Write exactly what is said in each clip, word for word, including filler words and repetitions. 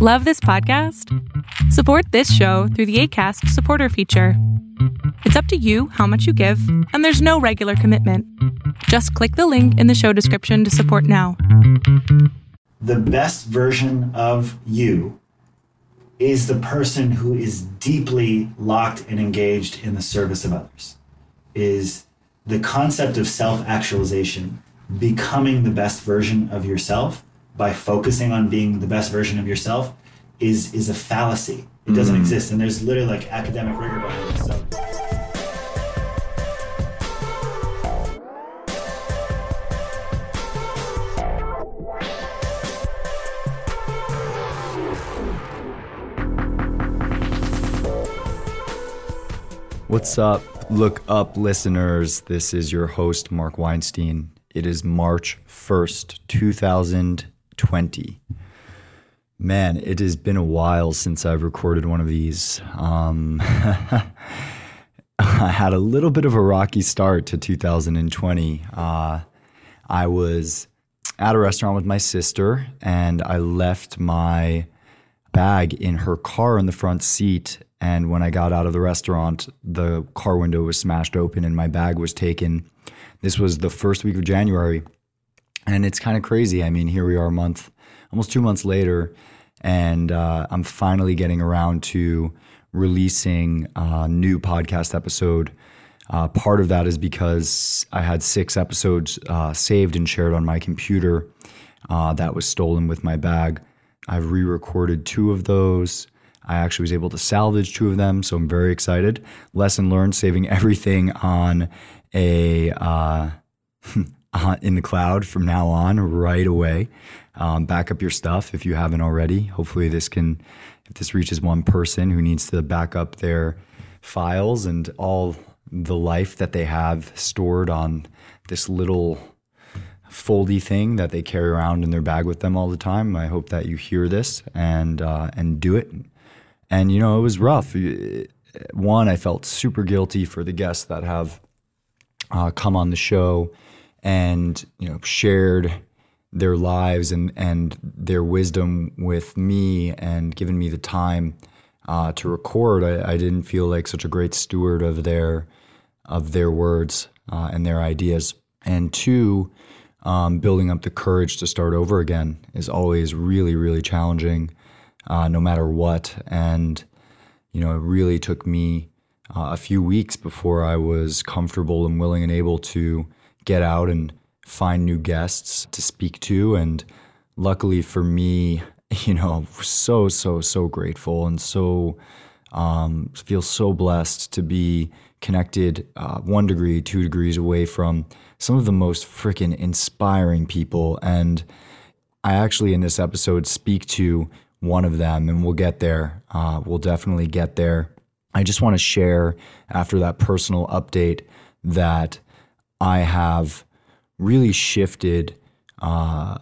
Love this podcast? Support this show through the Acast supporter feature. It's up to you how much you give, and there's no regular commitment. Just click the link in the show description to support now. The best version of you is the person who is deeply locked and engaged in the service of others, is the concept of self-actualization, becoming the best version of yourself by focusing on being the best version of yourself is, is a fallacy. It doesn't mm-hmm. exist. And there's literally like academic rigor behind it. So. What's up? Look up, listeners. This is your host, Mark Weinstein. It is March first, two thousand twenty. Man, it has been a while since I've recorded one of these. Um, I had a little bit of a rocky start to two thousand twenty. Uh, I was at a restaurant with my sister, and I left my bag in her car in the front seat. And when I got out of the restaurant, the car window was smashed open and my bag was taken. This was the first week of January. And it's kind of crazy. I mean, here we are a month, almost two months later, and uh, I'm finally getting around to releasing a new podcast episode. Uh, part of that is because I had six episodes uh, saved and shared on my computer uh, that was stolen with my bag. I've re-recorded two of those. I actually was able to salvage two of them, so I'm very excited. Lesson learned, saving everything on a uh, in the cloud from now on, right away. Um, back up your stuff if you haven't already. Hopefully this can, if this reaches one person who needs to back up their files and all the life that they have stored on this little foldy thing that they carry around in their bag with them all the time. I hope that you hear this and uh, and do it. And, you know, it was rough. One, I felt super guilty for the guests that have uh, come on the show and, you know, shared their lives and, and their wisdom with me and given me the time uh, to record. I, I didn't feel like such a great steward of their of their words uh, and their ideas. And two, um, building up the courage to start over again is always really, really challenging. Uh, no matter what. And, you know, it really took me uh, a few weeks before I was comfortable and willing and able to get out and find new guests to speak to. And luckily for me, you know, so, so, so grateful and so um, feel so blessed to be connected uh, one degree, two degrees away from some of the most freaking inspiring people. And I actually, in this episode, speak to one of them, and we'll get there. Uh, we'll definitely get there. I just want to share after that personal update that I have really shifted uh,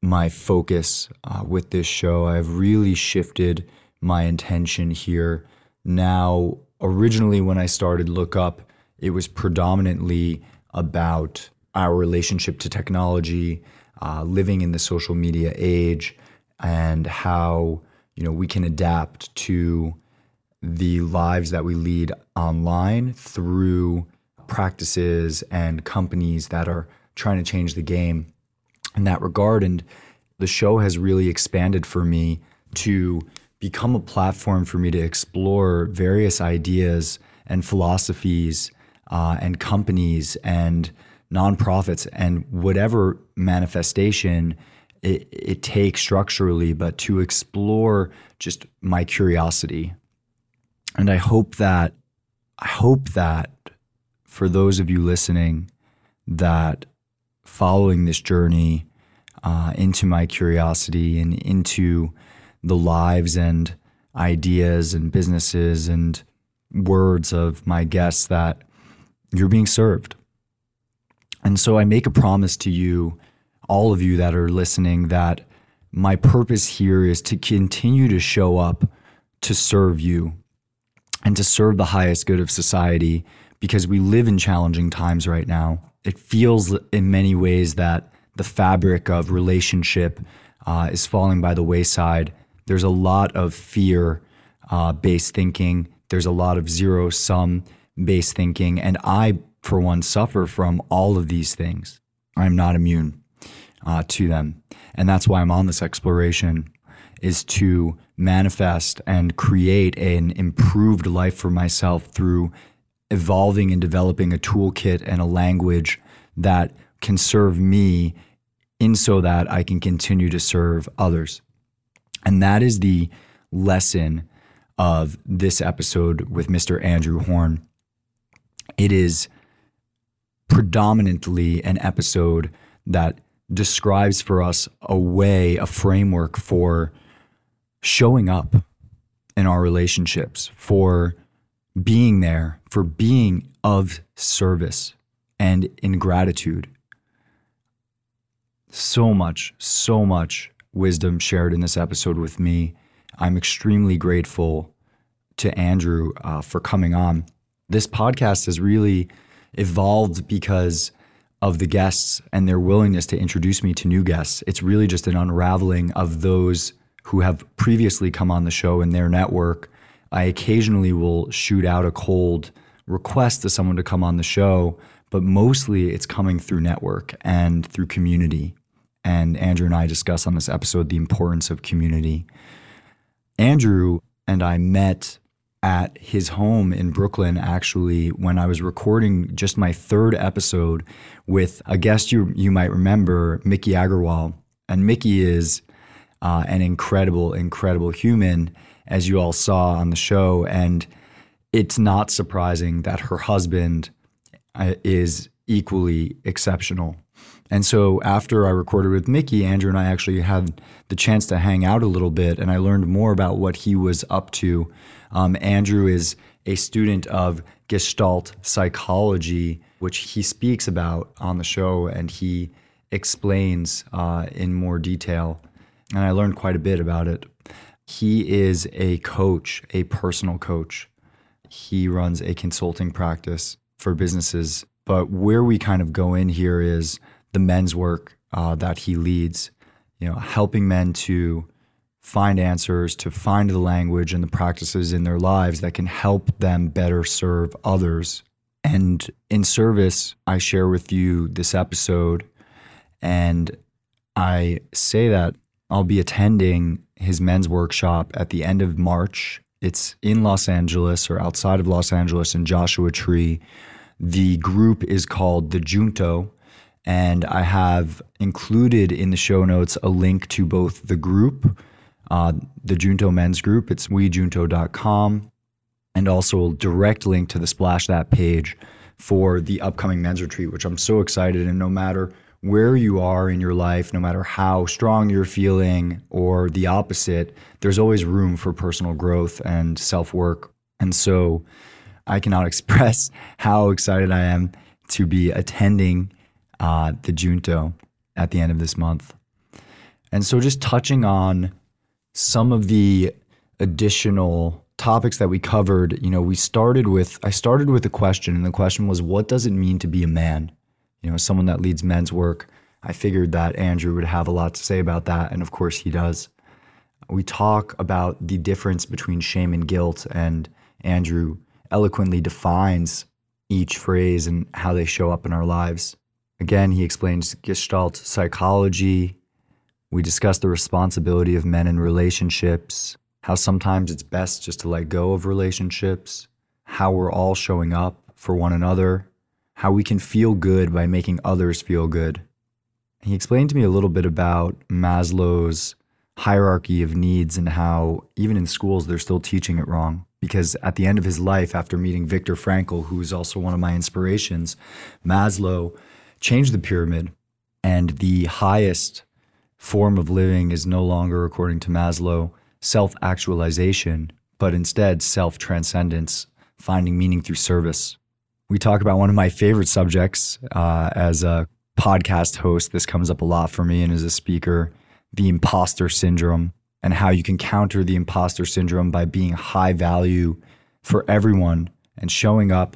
my focus uh, with this show. I've really shifted my intention here. Now, originally when I started Look Up, it was predominantly about our relationship to technology, uh, living in the social media age, and how, you know, we can adapt to the lives that we lead online through practices and companies that are trying to change the game in that regard. And the show has really expanded for me to become a platform for me to explore various ideas and philosophies uh, and companies and nonprofits and whatever manifestation It, it takes structurally, but to explore just my curiosity. And I hope that, I hope that for those of you listening that following this journey uh, into my curiosity and into the lives and ideas and businesses and words of my guests, that you're being served. And so I make a promise to you, all of you that are listening, that my purpose here is to continue to show up to serve you and to serve the highest good of society, because we live in challenging times right now. It feels in many ways that the fabric of relationship uh, is falling by the wayside. There's a lot of fear-based uh, thinking. There's a lot of zero-sum based thinking. And I, for one, suffer from all of these things. I'm not immune uh, to them. And that's why I'm on this exploration, is to manifest and create an improved life for myself through evolving and developing a toolkit and a language that can serve me in so that I can continue to serve others. And that is the lesson of this episode with Mister Andrew Horn. It is predominantly an episode that describes for us a way, a framework for showing up in our relationships, for being there, for being of service and in gratitude. So much, so much wisdom shared in this episode with me. I'm extremely grateful to Andrew uh, for coming on. This podcast has really evolved because of the guests and their willingness to introduce me to new guests. It's really just an unraveling of those who have previously come on the show in their network. I occasionally will shoot out a cold request to someone to come on the show, but mostly it's coming through network and through community. And Andrew and I discuss on this episode the importance of community. Andrew and I met at his home in Brooklyn, actually, when I was recording just my third episode with a guest you you might remember, Mickey Agarwal. And Mickey is uh, an incredible, incredible human, as you all saw on the show. And it's not surprising that her husband uh, is equally exceptional. And so after I recorded with Mickey, Andrew and I actually had the chance to hang out a little bit, and I learned more about what he was up to. Um, Andrew is a student of Gestalt psychology, which he speaks about on the show, and he explains uh, in more detail. And I learned quite a bit about it. He is a coach, a personal coach. He runs a consulting practice for businesses. But where we kind of go in here is the men's work uh, that he leads, you know, helping men to find answers, to find the language and the practices in their lives that can help them better serve others. And in service, I share with you this episode, and I say that I'll be attending his men's workshop at the end of March. It's in Los Angeles, or outside of Los Angeles, in Joshua Tree. The group is called The Junto. And I have included in the show notes a link to both the group, uh, the Junto Men's Group, it's we junto dot com, and also a direct link to the Splash That page for the upcoming men's retreat, which I'm so excited. And no matter where you are in your life, no matter how strong you're feeling or the opposite, there's always room for personal growth and self-work. And so I cannot express how excited I am to be attending Uh, the Junto at the end of this month. And so just touching on some of the additional topics that we covered, you know, we started with, I started with a question, and the question was, what does it mean to be a man? You know, someone that leads men's work. I figured that Andrew would have a lot to say about that, and of course he does. We talk about the difference between shame and guilt, and Andrew eloquently defines each phrase and how they show up in our lives. Again, he explains Gestalt psychology. We discuss the responsibility of men in relationships, how sometimes it's best just to let go of relationships, how we're all showing up for one another, how we can feel good by making others feel good. He explained to me a little bit about Maslow's hierarchy of needs and how even in schools they're still teaching it wrong. Because at the end of his life, after meeting Viktor Frankl, who is also one of my inspirations, Maslow change the pyramid, and the highest form of living is no longer, according to Maslow, self-actualization, but instead self-transcendence, finding meaning through service. We talk about one of my favorite subjects uh, as a podcast host. This comes up a lot for me, and as a speaker, the imposter syndrome, and how you can counter the imposter syndrome by being high value for everyone and showing up,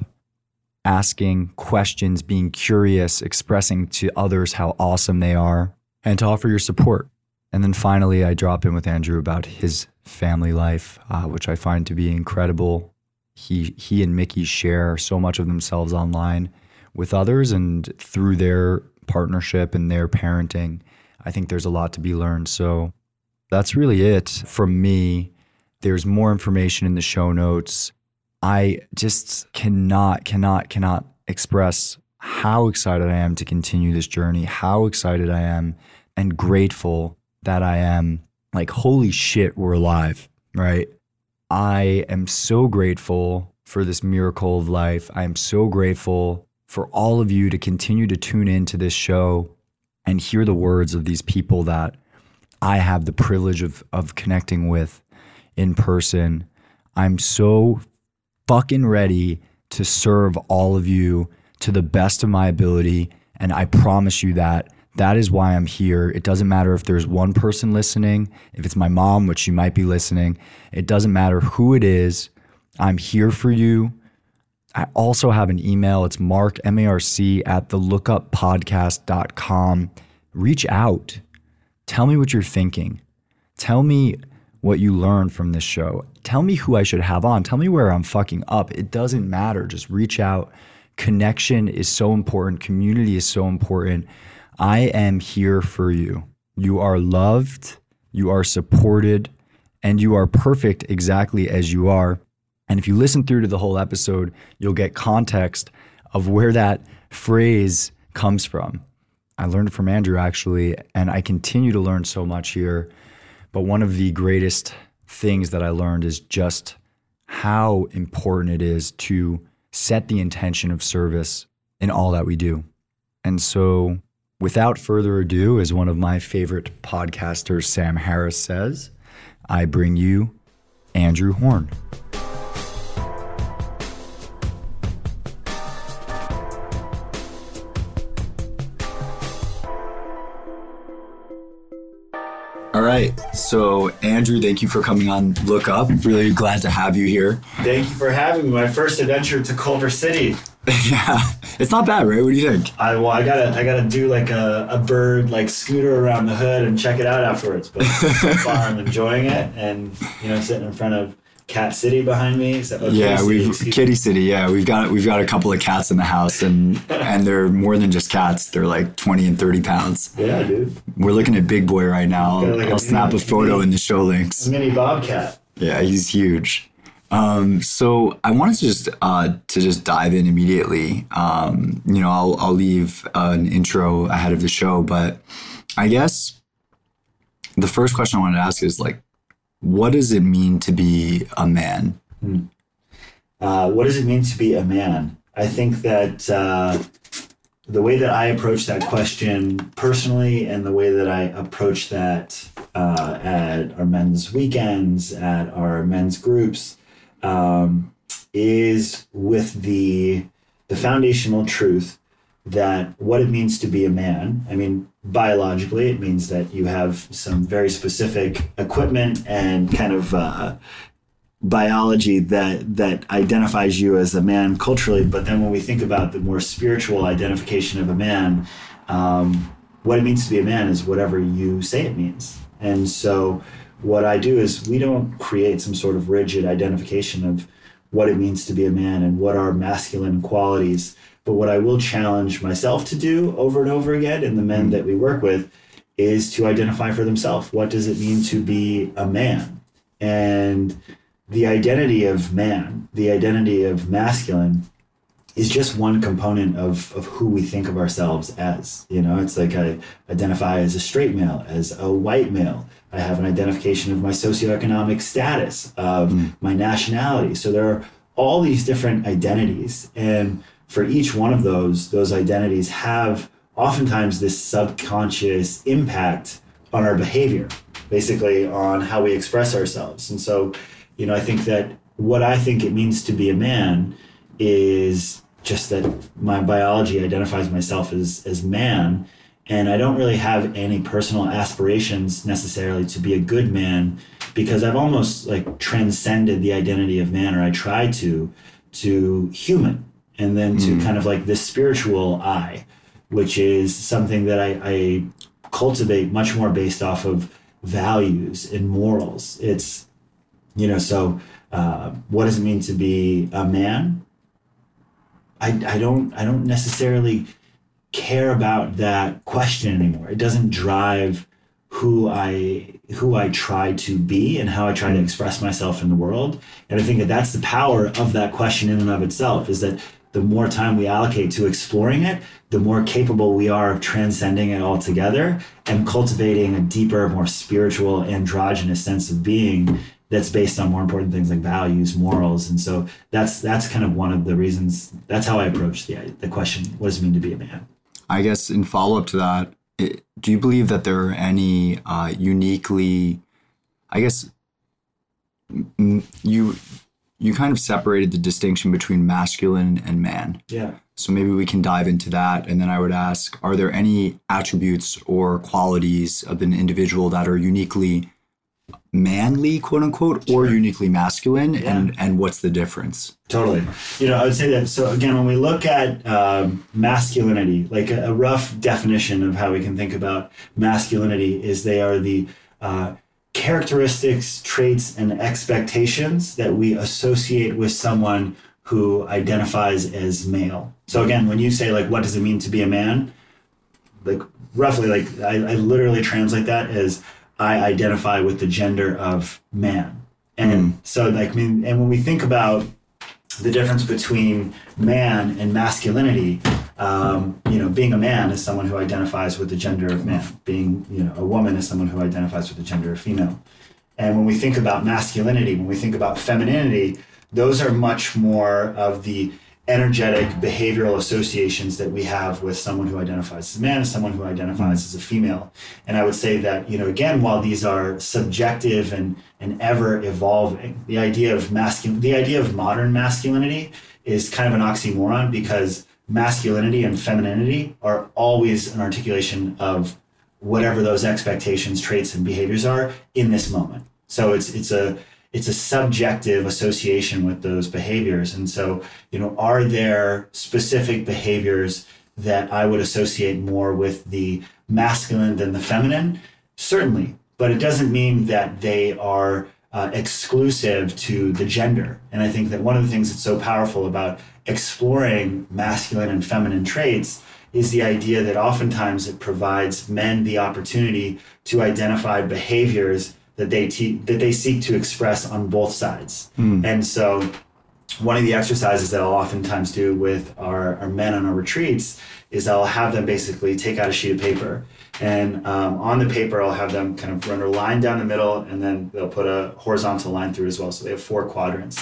asking questions, being curious, expressing to others how awesome they are, and to offer your support. And then finally, I drop in with Andrew about his family life, uh, which I find to be incredible. He, he and Mickey share so much of themselves online with others, and through their partnership and their parenting, I think there's a lot to be learned. So that's really it from me. There's more information in the show notes. I just cannot, cannot, cannot express how excited I am to continue this journey, how excited I am and grateful that I am. Like, holy shit, we're alive, right? I am so grateful for this miracle of life. I am so grateful for all of you to continue to tune into this show and hear the words of these people that I have the privilege of of connecting with in person. I'm so fucking ready to serve all of you to the best of my ability, and I promise you that that is why I'm here. It doesn't matter if there's one person listening, if it's my mom, which she might be listening, it doesn't matter who it is, I'm here for you. I also have an email. It's mark, M A R C, at the lookup podcast dot com. Reach out. Tell me what you're thinking. Tell me what you learned from this show. Tell me who I should have on. Tell me where I'm fucking up. It doesn't matter. Just reach out. Connection is so important. Community is so important. I am here for you. You are loved. You are supported. And you are perfect exactly as you are. And if you listen through to the whole episode, you'll get context of where that phrase comes from. I learned it from Andrew, actually, and I continue to learn so much here. But one of the greatest things that I learned is just how important it is to set the intention of service in all that we do. And so, without further ado, as one of my favorite podcasters, Sam Harris, says, I bring you Andrew Horn. All right. So, Andrew, thank you for coming on Look Up. Really glad to have you here. Thank you for having me. My first adventure to Culver City. Yeah. It's not bad, right? What do you think? I, well, I gotta, I gotta do like a, a bird, like scooter around the hood and check it out afterwards. But so far, I'm enjoying it. And, you know, sitting in front of Cat City behind me. Is that okay? Yeah, we've City, Kitty me? City. Yeah, we've got we've got a couple of cats in the house, and and they're more than just cats. They're like twenty and thirty pounds. Yeah, dude. We're looking at Big Boy right now. Like I'll a mini, snap a photo mini, in the show links. A mini bobcat. Yeah, he's huge. Um, so I wanted to just uh, to just dive in immediately. Um, you know, I'll I'll leave uh, an intro ahead of the show, but I guess the first question I wanted to ask is like, what does it mean to be a man? Hmm. Uh, what does it mean to be a man? I think that uh, the way that I approach that question personally, and the way that I approach that uh, at our men's weekends, at our men's groups, um, is with the the foundational truth that what it means to be a man. I mean, biologically, it means that you have some very specific equipment and kind of uh, biology that that identifies you as a man culturally. But then when we think about the more spiritual identification of a man, um, what it means to be a man is whatever you say it means. And so what I do is we don't create some sort of rigid identification of what it means to be a man and what are masculine qualities. But what I will challenge myself to do over and over again, and the men that we work with, is to identify for themselves, what does it mean to be a man? And the identity of man, the identity of masculine, is just one component of, of who we think of ourselves as. You know, it's like I identify as a straight male, as a white male. I have an identification of my socioeconomic status, of mm. my nationality. So there are all these different identities, and for each one of those, those identities have oftentimes this subconscious impact on our behavior, basically on how we express ourselves. And so, you know, I think that what I think it means to be a man is just that my biology identifies myself as, as man, and I don't really have any personal aspirations necessarily to be a good man, because I've almost like transcended the identity of man, or I try to, to human. And then to mm. kind of like this spiritual I, which is something that I, I cultivate much more based off of values and morals. It's, you know, so uh, what does it mean to be a man? I, I don't I don't necessarily care about that question anymore. It doesn't drive who I who I try to be and how I try to express myself in the world. And I think that that's the power of that question in and of itself, is that the more time we allocate to exploring it, the more capable we are of transcending it altogether and cultivating a deeper, more spiritual, androgynous sense of being that's based on more important things like values, morals. And so that's that's kind of one of the reasons, that's how I approach the, the question, what does it mean to be a man? I guess in follow-up to that, it, do you believe that there are any uh, uniquely, I guess, m- you... you kind of separated the distinction between masculine and man. Yeah. So maybe we can dive into that. And then I would ask, are there any attributes or qualities of an individual that are uniquely manly, quote unquote, or sure. uniquely masculine? Yeah. And, and what's the difference? Totally. You know, I would say that. So again, when we look at um, masculinity, like a, a rough definition of how we can think about masculinity is they are the, uh, characteristics, traits, and expectations that we associate with someone who identifies as male. So again, when you say like, what does it mean to be a man? Like roughly, like I, I literally translate that as I identify with the gender of man. And mm. so like, I mean, and when we think about the difference between man and masculinity, Um, you know, being a man is someone who identifies with the gender of man. Being, you know, a woman is someone who identifies with the gender of female. And when we think about masculinity, when we think about femininity, those are much more of the energetic behavioral associations that we have with someone who identifies as a man and someone who identifies as a female. And I would say that, you know, again, while these are subjective and, and ever evolving, the idea of masculine, the idea of modern masculinity is kind of an oxymoron, because masculinity and femininity are always an articulation of whatever those expectations, traits, and behaviors are in this moment. So it's it's a it's a subjective association with those behaviors. And so, you know, are there specific behaviors that I would associate more with the masculine than the feminine? Certainly, but it doesn't mean that they are uh, exclusive to the gender. And I think that one of the things that's so powerful about exploring masculine and feminine traits is the idea that oftentimes it provides men the opportunity to identify behaviors that they te- that they seek to express on both sides. Mm. And so one of the exercises that I'll oftentimes do with our, our men on our retreats is I'll have them basically take out a sheet of paper. And um, on the paper, I'll have them kind of run a line down the middle, and then they'll put a horizontal line through as well. So they have four quadrants.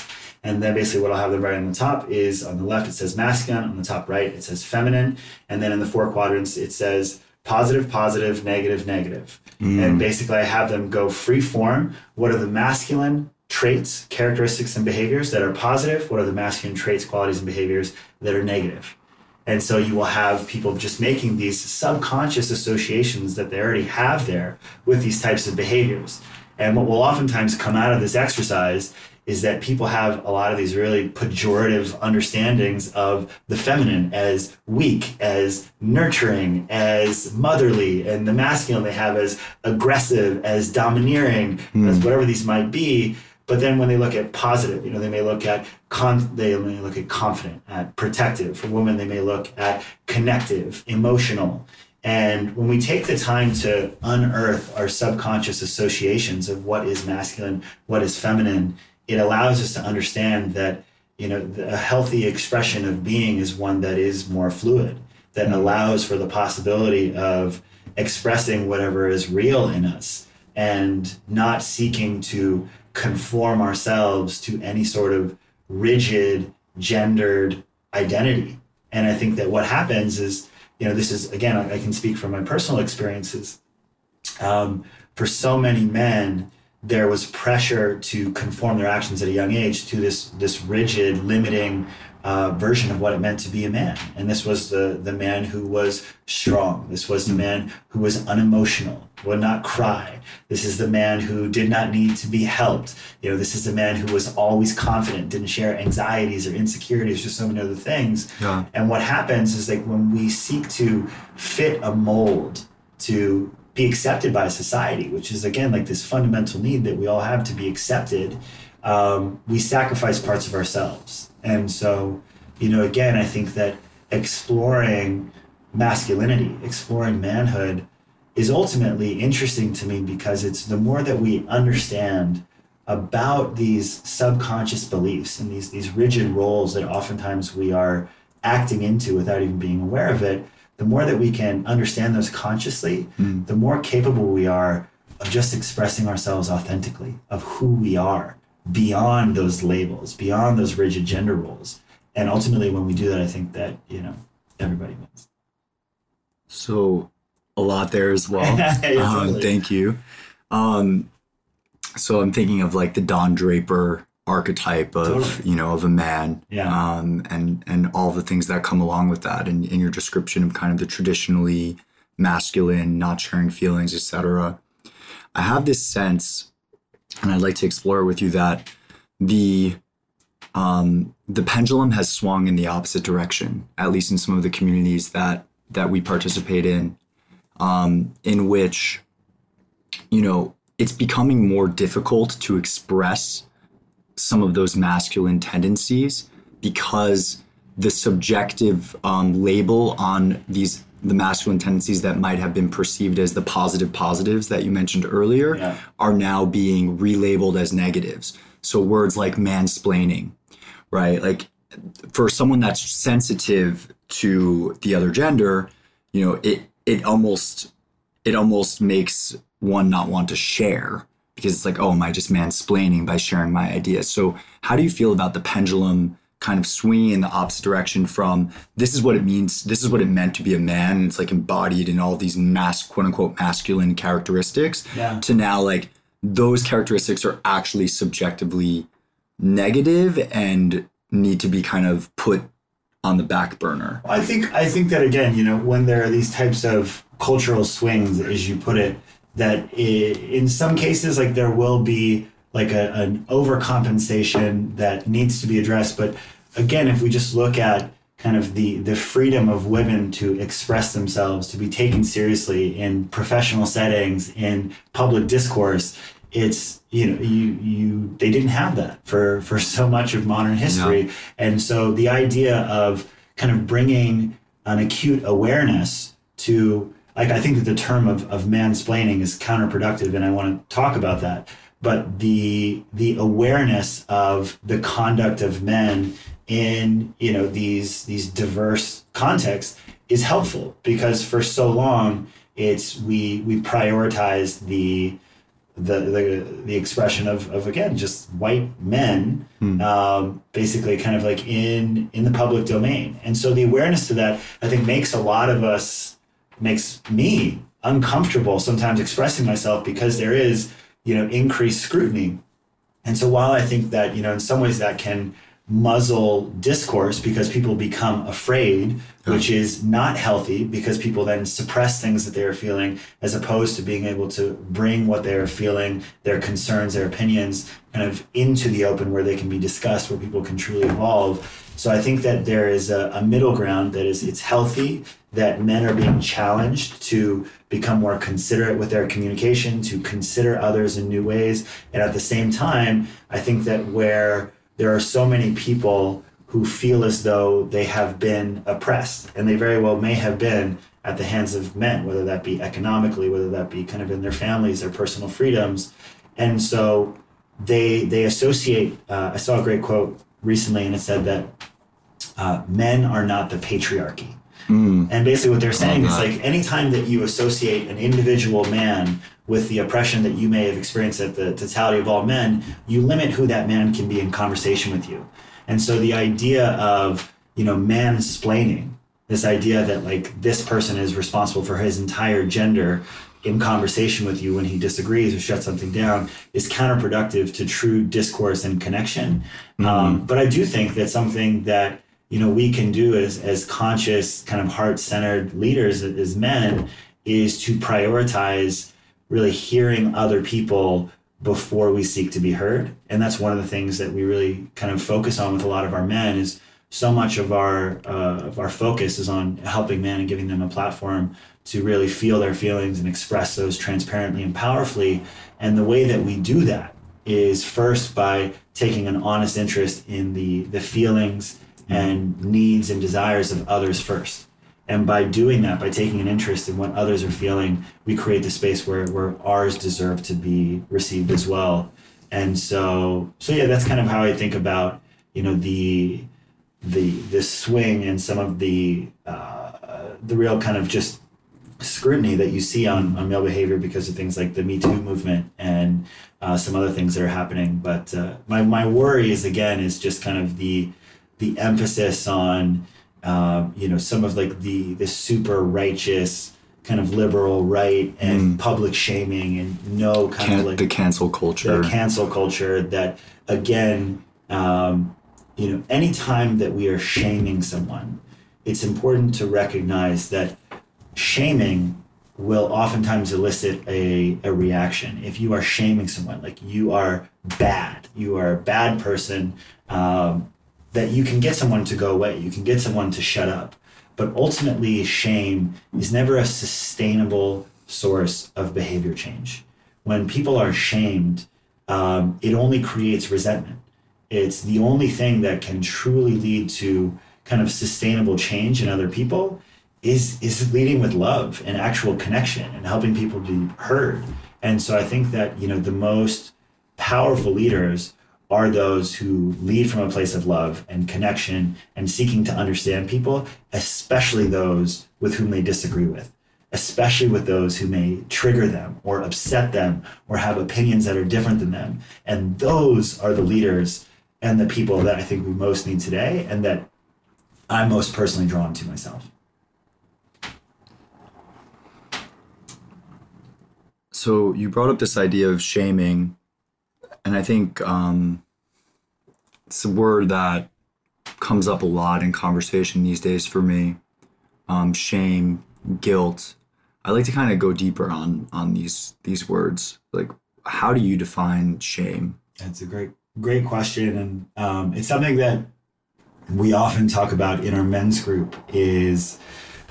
And then basically what I'll have them write on the top is, on the left, it says masculine. On the top right, it says feminine. And then in the four quadrants, it says positive, positive, negative, negative. Mm. And basically I have them go free form. What are the masculine traits, characteristics, and behaviors that are positive? What are the masculine traits, qualities, and behaviors that are negative? And so you will have people just making these subconscious associations that they already have there with these types of behaviors. And what will oftentimes come out of this exercise is that people have a lot of these really pejorative understandings of the feminine as weak, as nurturing, as motherly, and the masculine they have as aggressive, as domineering, mm. as whatever these might be. But then when they look at positive, you know, they may look at con- they may look at confident, at protective. For women, they may look at connective, emotional. And when we take the time to unearth our subconscious associations of what is masculine, what is feminine, it allows us to understand that, you know, a healthy expression of being is one that is more fluid, that allows for the possibility of expressing whatever is real in us and not seeking to conform ourselves to any sort of rigid, gendered identity. And I think that what happens is, you know, this is, again, I can speak from my personal experiences. Um, for so many men, there was pressure to conform their actions at a young age to this this rigid, limiting uh, version of what it meant to be a man. And this was the, the man who was strong. This was the man who was unemotional, would not cry. This is the man who did not need to be helped. You know, this is the man who was always confident, didn't share anxieties or insecurities, just so many other things. Yeah. And what happens is, like, when we seek to fit a mold to be accepted by society, which is, again, like this fundamental need that we all have to be accepted, um, we sacrifice parts of ourselves. And so, you know, again, I think that exploring masculinity, exploring manhood is ultimately interesting to me, because it's the more that we understand about these subconscious beliefs and these, these rigid roles that oftentimes we are acting into without even being aware of it, the more that we can understand those consciously, mm. the more capable we are of just expressing ourselves authentically, of who we are, beyond those labels, beyond those rigid gender roles. And ultimately, when we do that, I think that, you know, everybody wins. So a lot there as well. um, thank you. Um, so I'm thinking of like the Don Draper archetype of, totally. you know, of a man, yeah. um, and, and all the things that come along with that, and in your description of kind of the traditionally masculine, not sharing feelings, et cetera. I have this sense, and I'd like to explore with you, that the, um, the pendulum has swung in the opposite direction, at least in some of the communities that, that we participate in, um, in which, you know, it's becoming more difficult to express some of those masculine tendencies, because the subjective um, label on these, the masculine tendencies that might have been perceived as the positive positives that you mentioned earlier, yeah. are now being relabeled as negatives. So words like mansplaining, right? Like for someone that's sensitive to the other gender, you know, it it almost it almost makes one not want to share, because it's like, oh, am I just mansplaining by sharing my ideas? So how do you feel about the pendulum kind of swinging in the opposite direction from, this is what it means, this is what it meant to be a man, and it's like embodied in all these mass, quote unquote, masculine characteristics, yeah. to now like those characteristics are actually subjectively negative and need to be kind of put on the back burner? I think, I think that, again, you know, when there are these types of cultural swings, as you put it, that it, in some cases, like there will be like a, an overcompensation that needs to be addressed. But again, if we just look at kind of the, the freedom of women to express themselves, to be taken seriously in professional settings, in public discourse, it's, you know, you, you, they didn't have that for, for so much of modern history. No. And so the idea of kind of bringing an acute awareness to, like, I think that the term of, of mansplaining is counterproductive, and I want to talk about that. But the the awareness of the conduct of men in, you know, these these diverse contexts is helpful, because for so long it's we we prioritize the the the, the expression of, of again just white men, mm. um, basically kind of like in in the public domain. And so the awareness to that, I think, makes a lot of us, makes me uncomfortable sometimes expressing myself, because there is, you know, increased scrutiny. And so while I think that, you know, in some ways that can muzzle discourse, because people become afraid, yeah. which is not healthy, because people then suppress things that they're feeling, as opposed to being able to bring what they're feeling, their concerns, their opinions, kind of into the open, where they can be discussed, where people can truly evolve. So I think that there is a, a middle ground that is, it's healthy that men are being challenged to become more considerate with their communication, to consider others in new ways. And at the same time, I think that where there are so many people who feel as though they have been oppressed, and they very well may have been, at the hands of men, whether that be economically, whether that be kind of in their families, their personal freedoms. And so they, they associate, uh, I saw a great quote recently, and it said that uh, men are not the patriarchy. Mm. And basically what they're saying oh, is like, anytime that you associate an individual man with the oppression that you may have experienced at the totality of all men, you limit who that man can be in conversation with you. And so the idea of, you know, mansplaining, this idea that like this person is responsible for his entire gender in conversation with you when he disagrees or shuts something down, is counterproductive to true discourse and connection. Mm-hmm. Um, but I do think that something that, you know, we can do as, as conscious, kind of heart-centered leaders, as men, is to prioritize really hearing other people before we seek to be heard. And that's one of the things that we really kind of focus on with a lot of our men, is so much of our uh, of our focus is on helping men and giving them a platform to really feel their feelings and express those transparently and powerfully. And the way that we do that is first by taking an honest interest in the, the feelings and needs and desires of others first. And by doing that, by taking an interest in what others are feeling, we create the space where, where ours deserve to be received as well. And so, so yeah, that's kind of how I think about, you know, the, the, this swing and some of the, uh, the real kind of just scrutiny that you see on, on male behavior because of things like the Me Too movement and uh, some other things that are happening. But uh, my, my worry is, again, is just kind of the, the emphasis on, Uh, you know, some of like the the super righteous kind of liberal right and mm. public shaming and no kind Can- of like the cancel culture, the cancel culture that again, um, you know, anytime that we are shaming someone, it's important to recognize that shaming will oftentimes elicit a, a reaction. If you are shaming someone, like you are bad, you are a bad person, um, that you can get someone to go away, you can get someone to shut up. But ultimately, shame is never a sustainable source of behavior change. When people are shamed, um, it only creates resentment. It's the only thing that can truly lead to kind of sustainable change in other people is, is leading with love and actual connection and helping people be heard. And so I think that, you know, the most powerful leaders are those who lead from a place of love and connection and seeking to understand people, especially those with whom they disagree with, especially with those who may trigger them or upset them or have opinions that are different than them. And those are the leaders and the people that I think we most need today and that I'm most personally drawn to myself. So you brought up this idea of shaming. And I think um, it's a word that comes up a lot in conversation these days for me. Um, shame, guilt. I like to kind of go deeper on on these these words. Like, how do you define shame? That's a great, great question. And um, it's something that we often talk about in our men's group is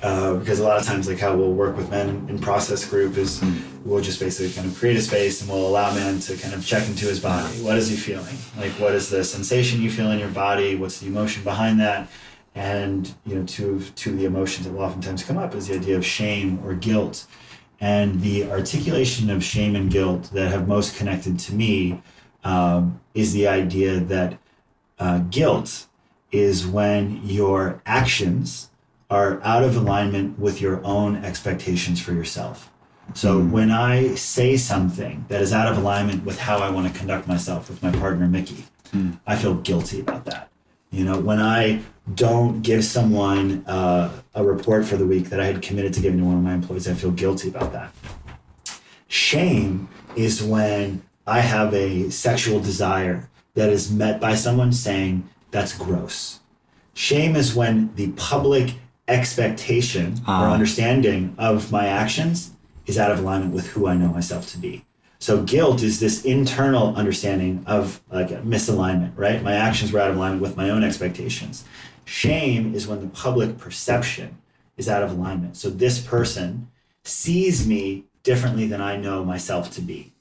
uh, because a lot of times like how we'll work with men in process group is mm-hmm. we'll just basically kind of create a space and we'll allow man to kind of check into his body. What is he feeling? Like, what is the sensation you feel in your body? What's the emotion behind that? And, you know, two of, two of the emotions that will oftentimes come up is the idea of shame or guilt. And the articulation of shame and guilt that have most connected to me um, is the idea that uh, guilt is when your actions are out of alignment with your own expectations for yourself. So when I say something that is out of alignment with how I want to conduct myself with my partner, Mickey, mm. I feel guilty about that. You know, when I don't give someone uh, a report for the week that I had committed to giving to one of my employees, I feel guilty about that. Shame is when I have a sexual desire that is met by someone saying, that's gross. Shame is when the public expectation uh. or understanding of my actions is out of alignment with who I know myself to be. So guilt is this internal understanding of like a misalignment, right? My actions were out of alignment with my own expectations. Shame is when the public perception is out of alignment. So this person sees me differently than I know myself to be.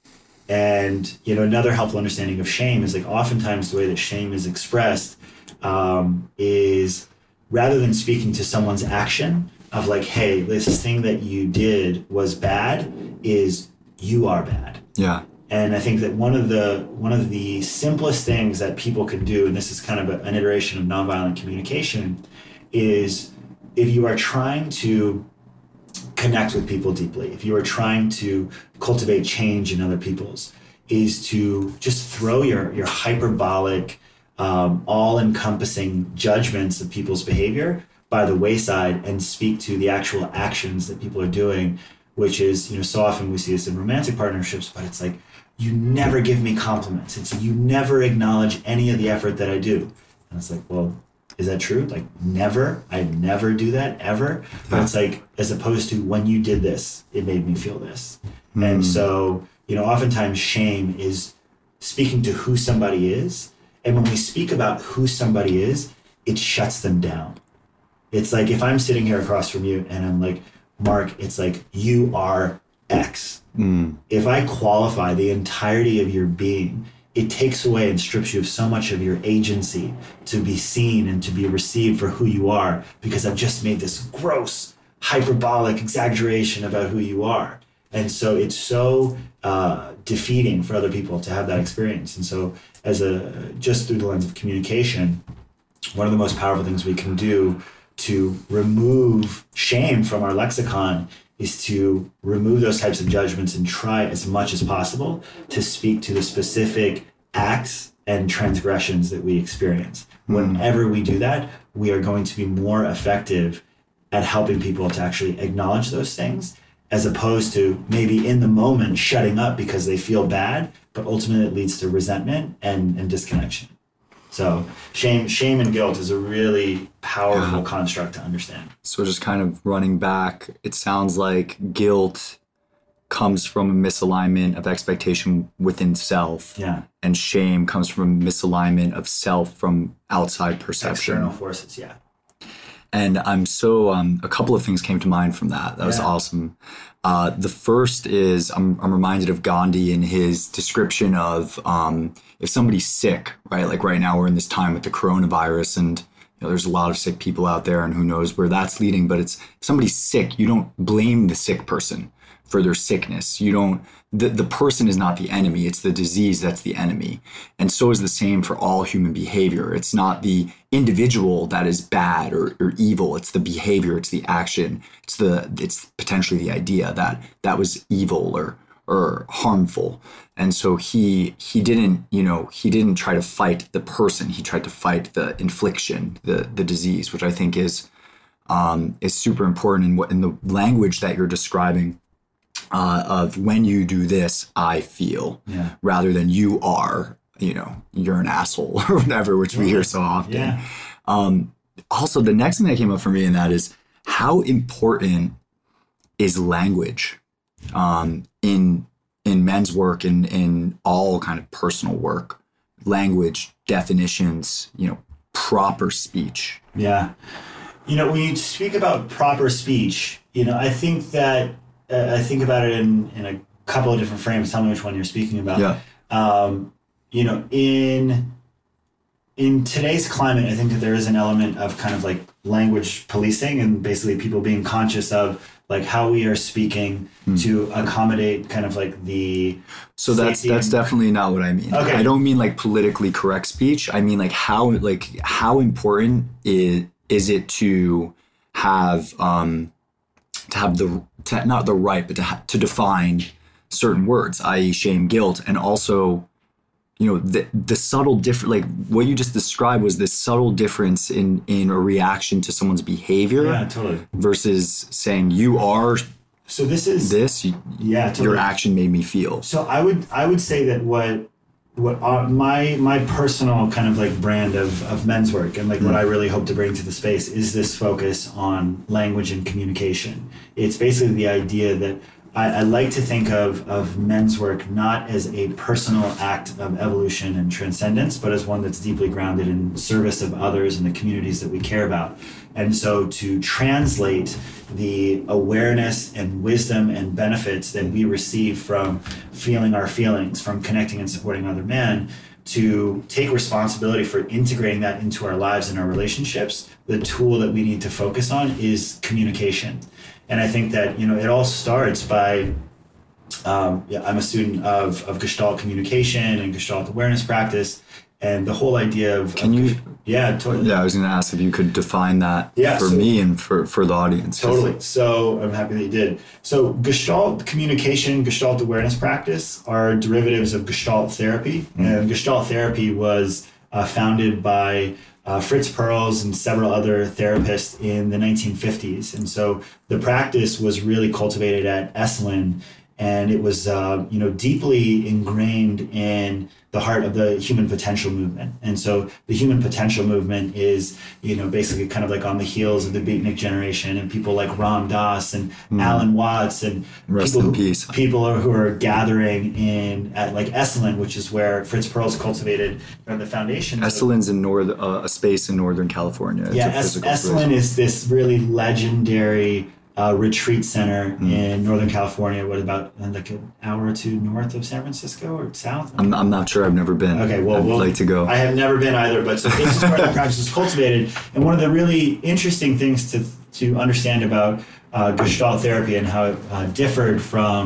And, you know, another helpful understanding of shame is like oftentimes the way that shame is expressed um, is rather than speaking to someone's action, of like, hey, this thing that you did was bad, is you are bad. Yeah. And I think that one of the one of the simplest things that people can do, and this is kind of a, an iteration of nonviolent communication, is if you are trying to connect with people deeply, if you are trying to cultivate change in other people's, is to just throw your, your hyperbolic, um, all-encompassing judgments of people's behavior by the wayside and speak to the actual actions that people are doing, which is, you know, so often we see this in romantic partnerships, but it's like, you never give me compliments. It's you never acknowledge any of the effort that I do. And it's like, well, is that true? Like never, I never do that ever. Yeah. But it's like, as opposed to when you did this, it made me feel this. Mm. And so, you know, oftentimes shame is speaking to who somebody is. And when we speak about who somebody is, it shuts them down. It's like, if I'm sitting here across from you and I'm like, Mark, it's like, you are X. Mm. If I qualify the entirety of your being, it takes away and strips you of so much of your agency to be seen and to be received for who you are, because I've just made this gross, hyperbolic exaggeration about who you are. And so it's so uh, defeating for other people to have that experience. And so as a, just through the lens of communication, one of the most powerful things we can do to remove shame from our lexicon is to remove those types of judgments and try as much as possible to speak to the specific acts and transgressions that we experience. Mm. Whenever we do that, we are going to be more effective at helping people to actually acknowledge those things, as opposed to maybe in the moment shutting up because they feel bad, but ultimately it leads to resentment and, and disconnection. So shame, shame and guilt is a really powerful yeah. construct to understand. So just kind of running back, it sounds like guilt comes from a misalignment of expectation within self. Yeah. And shame comes from a misalignment of self from outside perception. External forces, yeah. And I'm so, um, a couple of things came to mind from that. That yeah. was awesome. Uh, the first is I'm, I'm reminded of Gandhi and his description of um, if somebody's sick, right? Like right now we're in this time with the coronavirus, and you know, there's a lot of sick people out there, and who knows where that's leading. But it's, if somebody's sick, you don't blame the sick person for their sickness. You don't, the, the person is not the enemy. It's the disease that's the enemy. And so is the same for all human behavior. It's not the individual that is bad or, or evil. It's the behavior. It's the action. It's the, it's potentially the idea that that was evil or, or harmful. And so he, he didn't, you know, he didn't try to fight the person. He tried to fight the infliction, the, the disease, which I think is, um, is super important in what, in the language that you're describing. Uh, of when you do this, I feel, yeah. rather than you are, you know, you're an asshole or whatever, which yeah. we hear so often. Yeah. Um, also, the next thing that came up for me in that is how important is language um, in in men's work and in, in all kind of personal work, language, definitions, you know, proper speech. Yeah. You know, when you speak about proper speech, you know, I think that I think about it in, in a couple of different frames. Tell me which one you're speaking about. Yeah. Um, you know, in in today's climate, I think that there is an element of kind of like language policing and basically people being conscious of like how we are speaking mm. to accommodate kind of like the. So that's that's and- definitely not what I mean. Okay. I don't mean like politically correct speech. I mean like how like how important is is it to have um, to have the. To, not the right, but to, ha- to define certain words, that is shame, guilt, and also, you know, the the subtle difference, like what you just described was this subtle difference in, in a reaction to someone's behavior yeah, totally. versus saying you are so this is this, you, yeah, totally. your action made me feel. So I would I would say that what what uh, my my personal kind of like brand of, of men's work and like mm. what I really hope to bring to the space is this focus on language and communication. It's basically the idea that I, I like to think of, of men's work not as a personal act of evolution and transcendence, but as one that's deeply grounded in service of others and the communities that we care about. And so to translate the awareness and wisdom and benefits that we receive from feeling our feelings, from connecting and supporting other men, to take responsibility for integrating that into our lives and our relationships, the tool that we need to focus on is communication. And I think that, you know, it all starts by, um, yeah, I'm a student of, of Gestalt communication and Gestalt awareness practice. And the whole idea of... Can you... Of, yeah, totally. Yeah, I was going to ask if you could define that yeah, for so, me and for, for the audience. Totally. So I'm happy that you did. So Gestalt communication, Gestalt awareness practice are derivatives of Gestalt therapy. Mm-hmm. And Gestalt therapy was uh, founded by uh, Fritz Perls and several other therapists in the nineteen fifties. And so the practice was really cultivated at Esalen And it was, uh, you know, deeply ingrained in the heart of the human potential movement. And so the human potential movement is, you know, basically kind of like on the heels of the beatnik generation and people like Ram Dass and mm. Alan Watts and Rest people, in peace. people who are gathering in at like Esalen, which is where Fritz Perls cultivated the foundation. Esalen's in north, uh, a space in Northern California. It's yeah, es- Esalen is this really legendary Uh, retreat center mm. in Northern California, what about like an hour or two north of San Francisco or south? I'm, I'm not sure. I've never been. Okay, well, I'd well, like to go. I have never been either, but so this is where the practice is cultivated. And one of the really interesting things to to understand about uh, Gestalt therapy and how it uh, differed from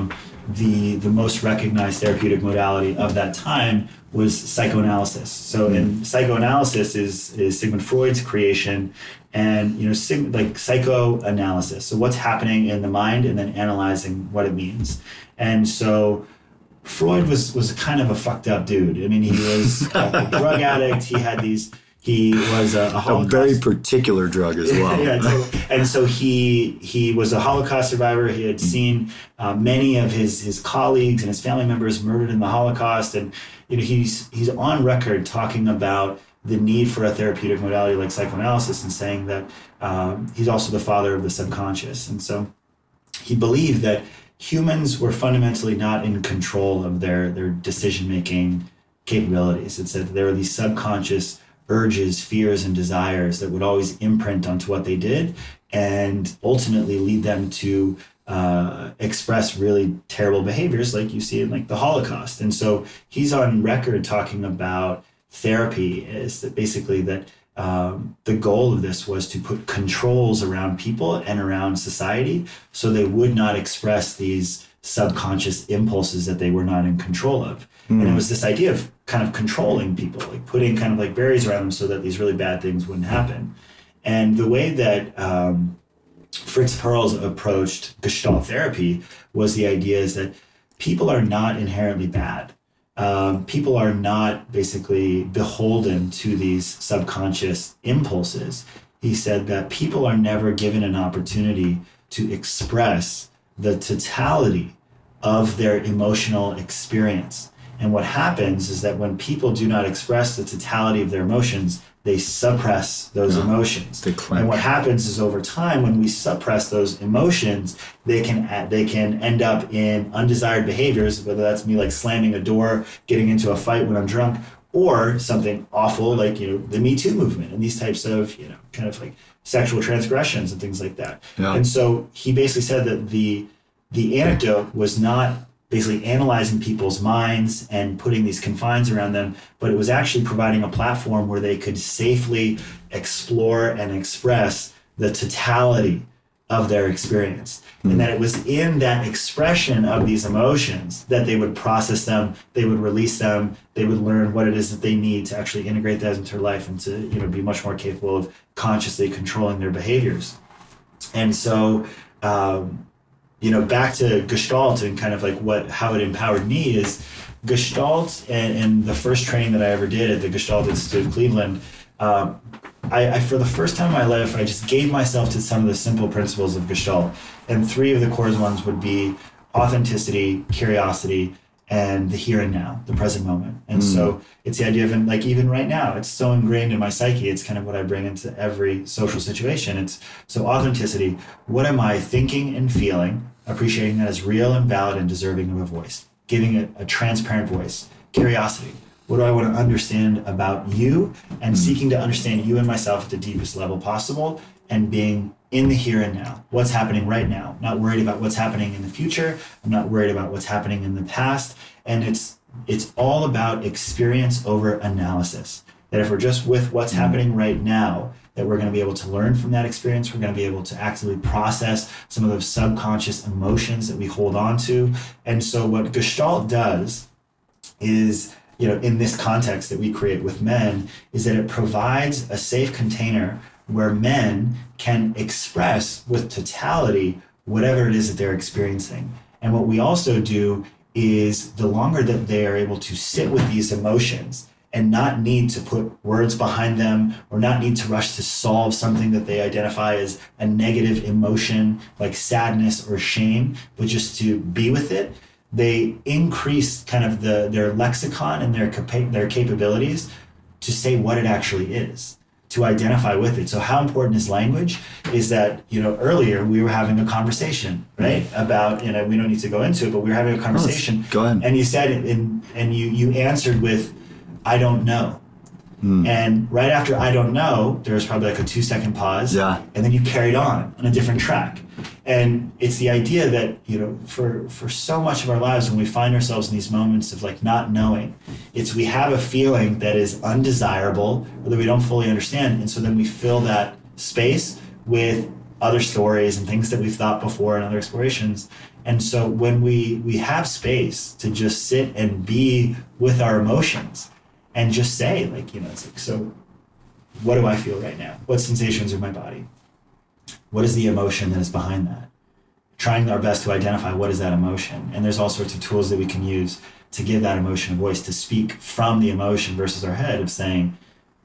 the the most recognized therapeutic modality of that time was psychoanalysis. So, mm. in psychoanalysis is is Sigmund Freud's creation. And, you know, like psychoanalysis. So what's happening in the mind and then analyzing what it means. And so Freud was was kind of a fucked up dude. I mean, he was a drug addict. He had these, he was a, a Holocaust. A very particular drug as well. yeah, so, and so he he was a Holocaust survivor. He had seen uh, many of his his colleagues and his family members murdered in the Holocaust. And, you know, he's he's on record talking about the need for a therapeutic modality like psychoanalysis and saying that um, he's also the father of the subconscious. And so he believed that humans were fundamentally not in control of their, their decision-making capabilities. It said that there were these subconscious urges, fears, and desires that would always imprint onto what they did and ultimately lead them to uh, express really terrible behaviors like you see in like the Holocaust. And so he's on record talking about therapy is that basically that um, the goal of this was to put controls around people and around society so they would not express these subconscious impulses that they were not in control of. Mm. And it was this idea of kind of controlling people, like putting kind of like barriers around them so that these really bad things wouldn't happen. And the way that um, Fritz Perls approached Gestalt therapy was the idea is that people are not inherently bad. Um, people are not basically beholden to these subconscious impulses. He said that people are never given an opportunity to express the totality of their emotional experience. And what happens is that when people do not express the totality of their emotions, they suppress those yeah, emotions. They clench. And what happens is over time, when we suppress those emotions, they can they can end up in undesired behaviors, whether that's me like slamming a door, getting into a fight when I'm drunk, or something awful like, you know, the Me Too movement and these types of, you know, kind of like sexual transgressions and things like that. Yeah. And so he basically said that the the antidote was not basically analyzing people's minds and putting these confines around them, but it was actually providing a platform where they could safely explore and express the totality of their experience. Mm-hmm. And that it was in that expression of these emotions that they would process them, they would release them, they would learn what it is that they need to actually integrate that into their life and to, you know, be much more capable of consciously controlling their behaviors. And so, um, you know, back to Gestalt and kind of like what how it empowered me is Gestalt and, and the first training that I ever did at the Gestalt Institute of Cleveland, um, I, I for the first time in my life, I just gave myself to some of the simple principles of Gestalt. And three of the core ones would be authenticity, curiosity, and the here and now, the present moment. And mm. so it's the idea of, like, even right now, it's so ingrained in my psyche. It's kind of what I bring into every social situation. It's so authenticity. What am I thinking and feeling? Appreciating that as real and valid and deserving of a voice, giving it a transparent voice. Curiosity. What do I want to understand about you? And mm. seeking to understand you and myself at the deepest level possible and being in the here and now, what's happening right now, not worried about what's happening in the future. I'm not worried about what's happening in the past. And it's it's all about experience over analysis, that if we're just with what's happening right now, that we're going to be able to learn from that experience. We're going to be able to actively process some of those subconscious emotions that we hold on to. And so what Gestalt does is, you know, in this context that we create with men, is that it provides a safe container where men can express with totality whatever it is that they're experiencing. And what we also do is the longer that they are able to sit with these emotions and not need to put words behind them or not need to rush to solve something that they identify as a negative emotion like sadness or shame, but just to be with it. They increase kind of the their lexicon and their capa- their capabilities to say what it actually is, to identify with it. So how important is language is that, you know, earlier we were having a conversation, right? Mm-hmm. About, you know, we don't need to go into it, but we were having a conversation. Oh, go ahead. And you said, and, and you, you answered with, I don't know. Mm. And right after I don't know, there was probably like a two second pause. Yeah. And then you carried on on a different track. And it's the idea that, you know, for, for so much of our lives, when we find ourselves in these moments of like not knowing, it's we have a feeling that is undesirable or that we don't fully understand. And so then we fill that space with other stories and things that we've thought before and other explorations. And so when we, we have space to just sit and be with our emotions and just say, like, you know, it's like, so what do I feel right now? What sensations are in my body? What is the emotion that is behind that? Trying our best to identify what is that emotion. And there's all sorts of tools that we can use to give that emotion a voice, to speak from the emotion versus our head of saying,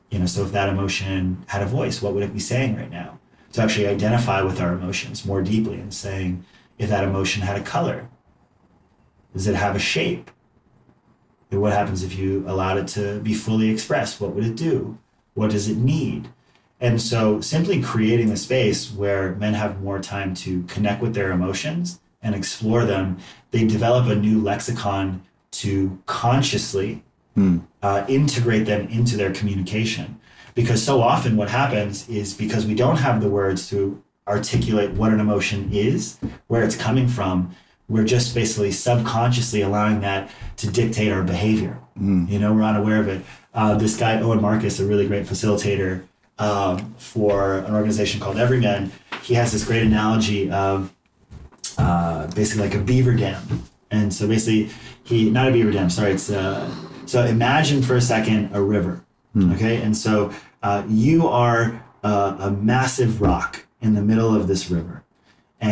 you know, so if that emotion had a voice, what would it be saying right now? To actually identify with our emotions more deeply and saying, if that emotion had a color, does it have a shape? And what happens if you allowed it to be fully expressed? What would it do? What does it need? And so simply creating the space where men have more time to connect with their emotions and explore them, they develop a new lexicon to consciously mm. uh, integrate them into their communication. Because so often what happens is because we don't have the words to articulate what an emotion is, where it's coming from, we're just basically subconsciously allowing that to dictate our behavior. Mm. You know, we're unaware of it. Uh, this guy, Owen Marcus, a really great facilitator, Um, for an organization called Everyman, he has this great analogy of uh, basically like a beaver dam. And so basically he, not a beaver dam, sorry, it's uh, so imagine for a second a river, mm. okay? And so uh, you are uh, a massive rock in the middle of this river.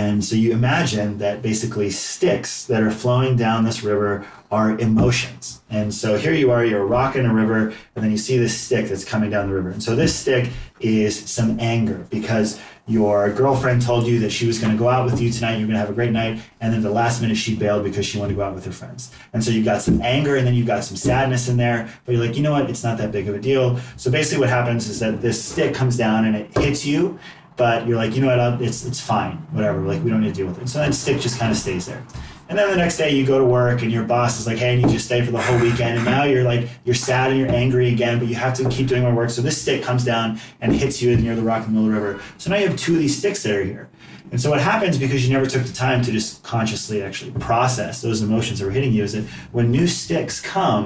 And so you imagine that basically sticks that are flowing down this river are emotions. And so here you are, you're a rock in a river, and then you see this stick that's coming down the river. And so this stick is some anger because your girlfriend told you that she was going to go out with you tonight, you're going to have a great night, and then the last minute she bailed because she wanted to go out with her friends. And so you've got some anger, and then you've got some sadness in there, but you're like, you know what, it's not that big of a deal. So basically what happens is that this stick comes down and it hits you, but you're like, you know what, it's it's fine, whatever, like we don't need to deal with it. So that stick just kind of stays there. And then the next day you go to work and your boss is like, hey, I need you to stay for the whole weekend. And now you're like, you're sad and you're angry again, but you have to keep doing more work. So this stick comes down and hits you near the rock in the middle of the river. So now you have two of these sticks that are here. And so what happens, because you never took the time to just consciously actually process those emotions that were hitting you, is that when new sticks come,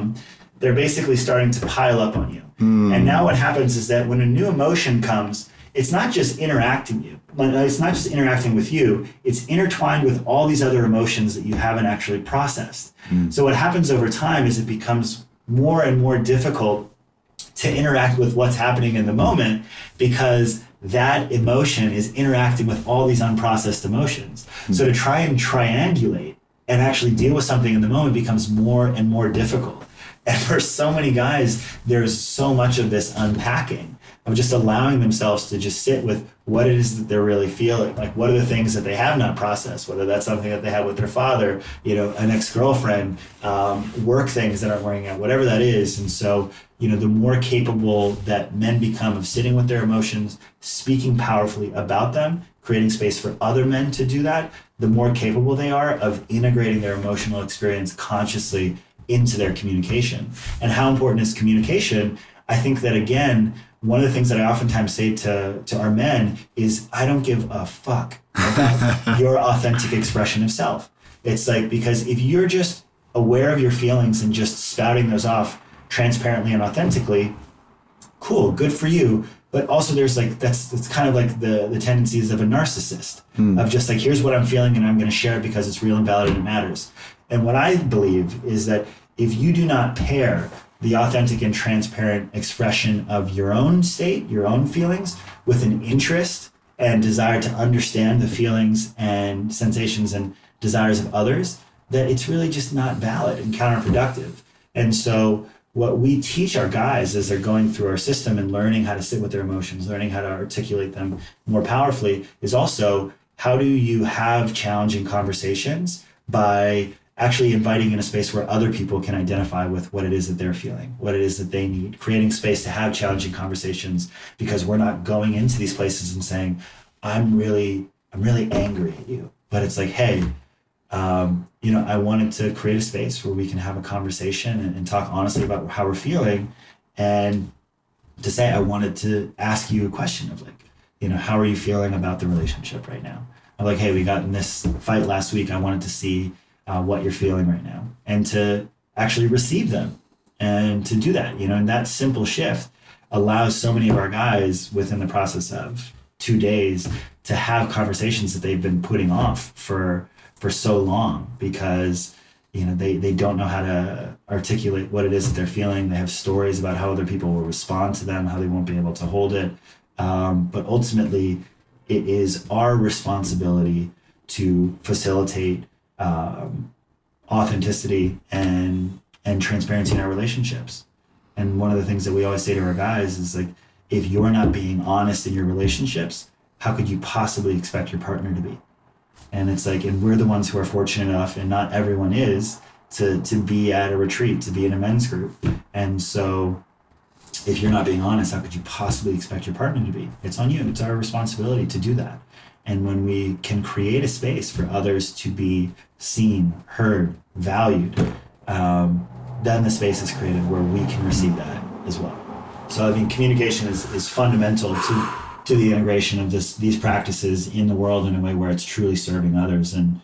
they're basically starting to pile up on you. Mm. And now what happens is that when a new emotion comes, it's not just interacting you. It's not just interacting with you. It's intertwined with all these other emotions that you haven't actually processed. Mm. So what happens over time is it becomes more and more difficult to interact with what's happening in the moment because that emotion is interacting with all these unprocessed emotions. Mm. So to try and triangulate and actually deal with something in the moment becomes more and more difficult. And for so many guys, there's so much of this unpacking of just allowing themselves to just sit with what it is that they're really feeling. Like, what are the things that they have not processed, whether that's something that they had with their father, you know, an ex-girlfriend, um, work things that aren't working out, whatever that is. And so, you know, the more capable that men become of sitting with their emotions, speaking powerfully about them, creating space for other men to do that, the more capable they are of integrating their emotional experience consciously into their communication. And how important is communication? I think that, again, one of the things that I oftentimes say to, to our men is, I don't give a fuck about your authentic expression of self. It's like, because if you're just aware of your feelings and just spouting those off transparently and authentically, cool, good for you. But also there's like, that's, that's kind of like the, the tendencies of a narcissist, mm. of just like, here's what I'm feeling and I'm going to share it because it's real and valid and it matters. And what I believe is that if you do not pair the authentic and transparent expression of your own state, your own feelings, with an interest and desire to understand the feelings and sensations and desires of others, that it's really just not valid and counterproductive. And so what we teach our guys as they're going through our system and learning how to sit with their emotions, learning how to articulate them more powerfully, is also how do you have challenging conversations by actually inviting in a space where other people can identify with what it is that they're feeling, what it is that they need, creating space to have challenging conversations, because we're not going into these places and saying, I'm really, I'm really angry at you. But it's like, hey, Um, you know, I wanted to create a space where we can have a conversation and, and talk honestly about how we're feeling. And to say, I wanted to ask you a question of like, you know, how are you feeling about the relationship right now? I'm like, hey, we got in this fight last week. I wanted to see uh, what you're feeling right now, and to actually receive them and to do that, you know, and that simple shift allows so many of our guys within the process of two days to have conversations that they've been putting off for for so long, because, you know, they, they don't know how to articulate what it is that they're feeling. They have stories about how other people will respond to them, how they won't be able to hold it. Um, but ultimately, it is our responsibility to facilitate um, authenticity and and transparency in our relationships. And one of the things that we always say to our guys is like, if you're not being honest in your relationships, how could you possibly expect your partner to be? And it's like, and we're the ones who are fortunate enough, and not everyone is, to to be at a retreat, to be in a men's group. And so if you're not being honest, how could you possibly expect your partner to be? It's on you. It's our responsibility to do that. And when we can create a space for others to be seen, heard, valued, um, then the space is created where we can receive that as well. So I mean, communication is, is fundamental to... to the integration of this, these practices in the world in a way where it's truly serving others. And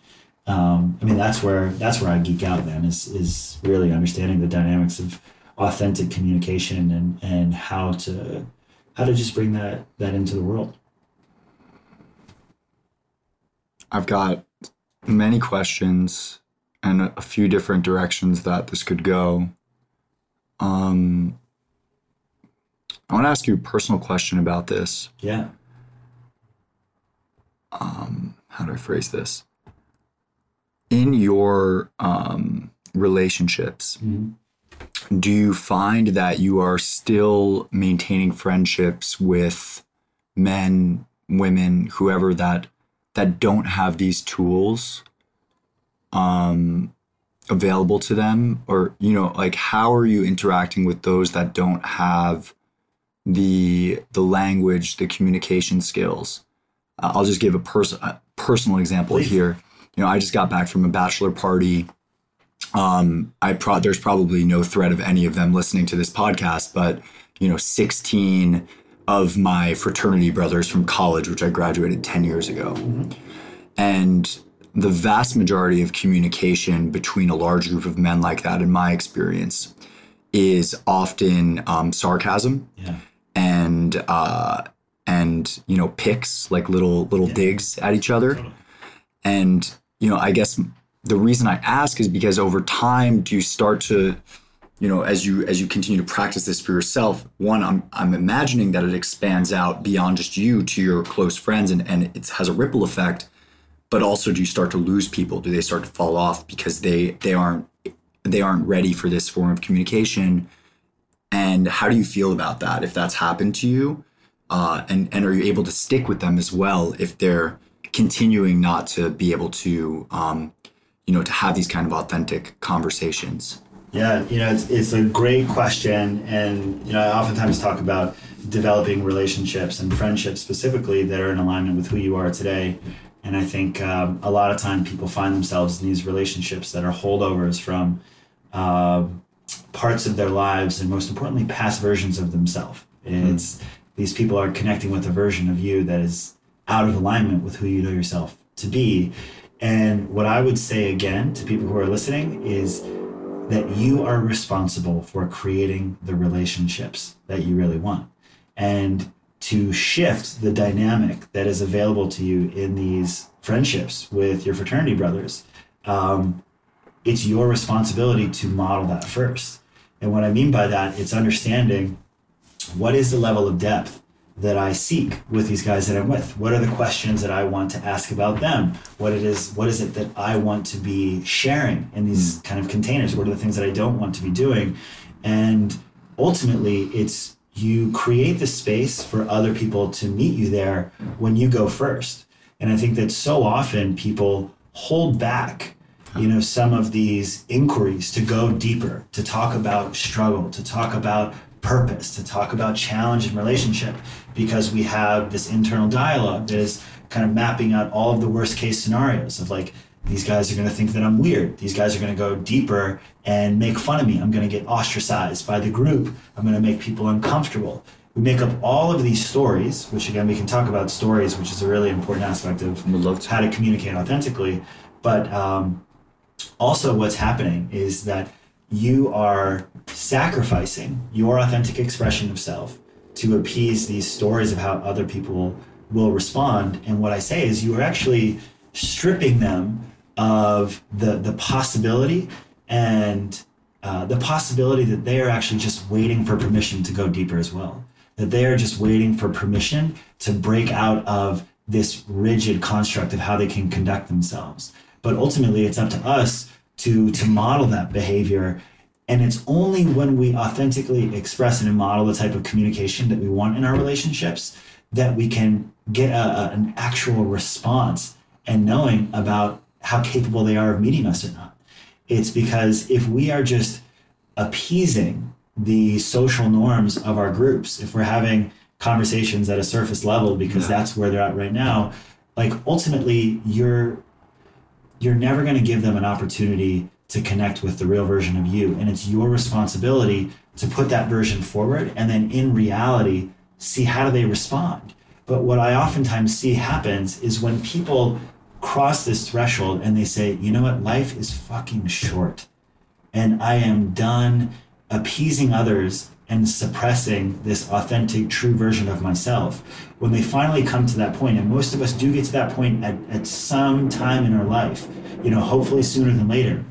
um, I mean, that's where that's where I geek out, man, is is really understanding the dynamics of authentic communication and, and how to how to just bring that that into the world. I've got many questions and a few different directions that this could go. Um, I want to ask you a personal question about this. Yeah. Um, how do I phrase this? In your um, relationships, mm-hmm. do you find that you are still maintaining friendships with men, women, whoever that that don't have these tools um, available to them? Or, you know, like, how are you interacting with those that don't have the the language, the communication skills? Uh, I'll just give a, pers- a personal example Please. here. You know, I just got back from a bachelor party. Um, I pro- there's probably no threat of any of them listening to this podcast, but, you know, sixteen of my fraternity brothers from college, which I graduated ten years ago. Mm-hmm. And the vast majority of communication between a large group of men like that, in my experience, is often um, sarcasm. Yeah. And uh, and you know, picks, like little little yeah. digs at each other. Totally. And you know, I guess the reason I ask is because over time, do you start to, you know, as you as you continue to practice this for yourself? One, I'm I'm imagining that it expands out beyond just you to your close friends, and and it has a ripple effect. But also, do you start to lose people? Do they start to fall off because they they aren't they aren't ready for this form of communication? And how do you feel about that, if that's happened to you? Uh, and, and are you able to stick with them as well if they're continuing not to be able to, um, you know, to have these kind of authentic conversations? Yeah, you know, it's, it's a great question. And, you know, I oftentimes talk about developing relationships and friendships specifically that are in alignment with who you are today. And I think um, a lot of time people find themselves in these relationships that are holdovers from uh, parts of their lives, and most importantly, past versions of themselves. It's mm. these people are connecting with a version of you that is out of alignment with who you know yourself to be. And what I would say again to people who are listening is that you are responsible for creating the relationships that you really want, and to shift the dynamic that is available to you in these friendships with your fraternity brothers. Um, it's your responsibility to model that first. And what I mean by that, it's understanding what is the level of depth that I seek with these guys that I'm with. What are the questions that I want to ask about them? What it is, what is it that I want to be sharing in these kind of containers? What are the things that I don't want to be doing? And ultimately, it's you create the space for other people to meet you there when you go first. And I think that so often people hold back, you know, some of these inquiries to go deeper, to talk about struggle, to talk about purpose, to talk about challenge in relationship, because we have this internal dialogue that is kind of mapping out all of the worst case scenarios of like, these guys are going to think that I'm weird. These guys are going to go deeper and make fun of me. I'm going to get ostracized by the group. I'm going to make people uncomfortable. We make up all of these stories, which again, we can talk about stories, which is a really important aspect of how to communicate authentically. But um, also what's happening is that you are sacrificing your authentic expression of self to appease these stories of how other people will respond. And what I say is you are actually stripping them of the the possibility and uh, the possibility that they are actually just waiting for permission to go deeper as well, that they are just waiting for permission to break out of this rigid construct of how they can conduct themselves. But ultimately, it's up to us to to model that behavior. And it's only when we authentically express and model the type of communication that we want in our relationships that we can get a, a, an actual response and knowing about how capable they are of meeting us or not. It's because if we are just appeasing the social norms of our groups, if we're having conversations at a surface level because yeah. that's where they're at right now, like ultimately you're you're never going to give them an opportunity to connect with the real version of you. And it's your responsibility to put that version forward and then in reality, see how do they respond. But what I oftentimes see happens is when people cross this threshold and they say, you know what, life is fucking short and I am done appeasing others and suppressing this authentic, true version of myself. When they finally come to that point, and most of us do get to that point at, at some time in our life, you know, hopefully sooner than later,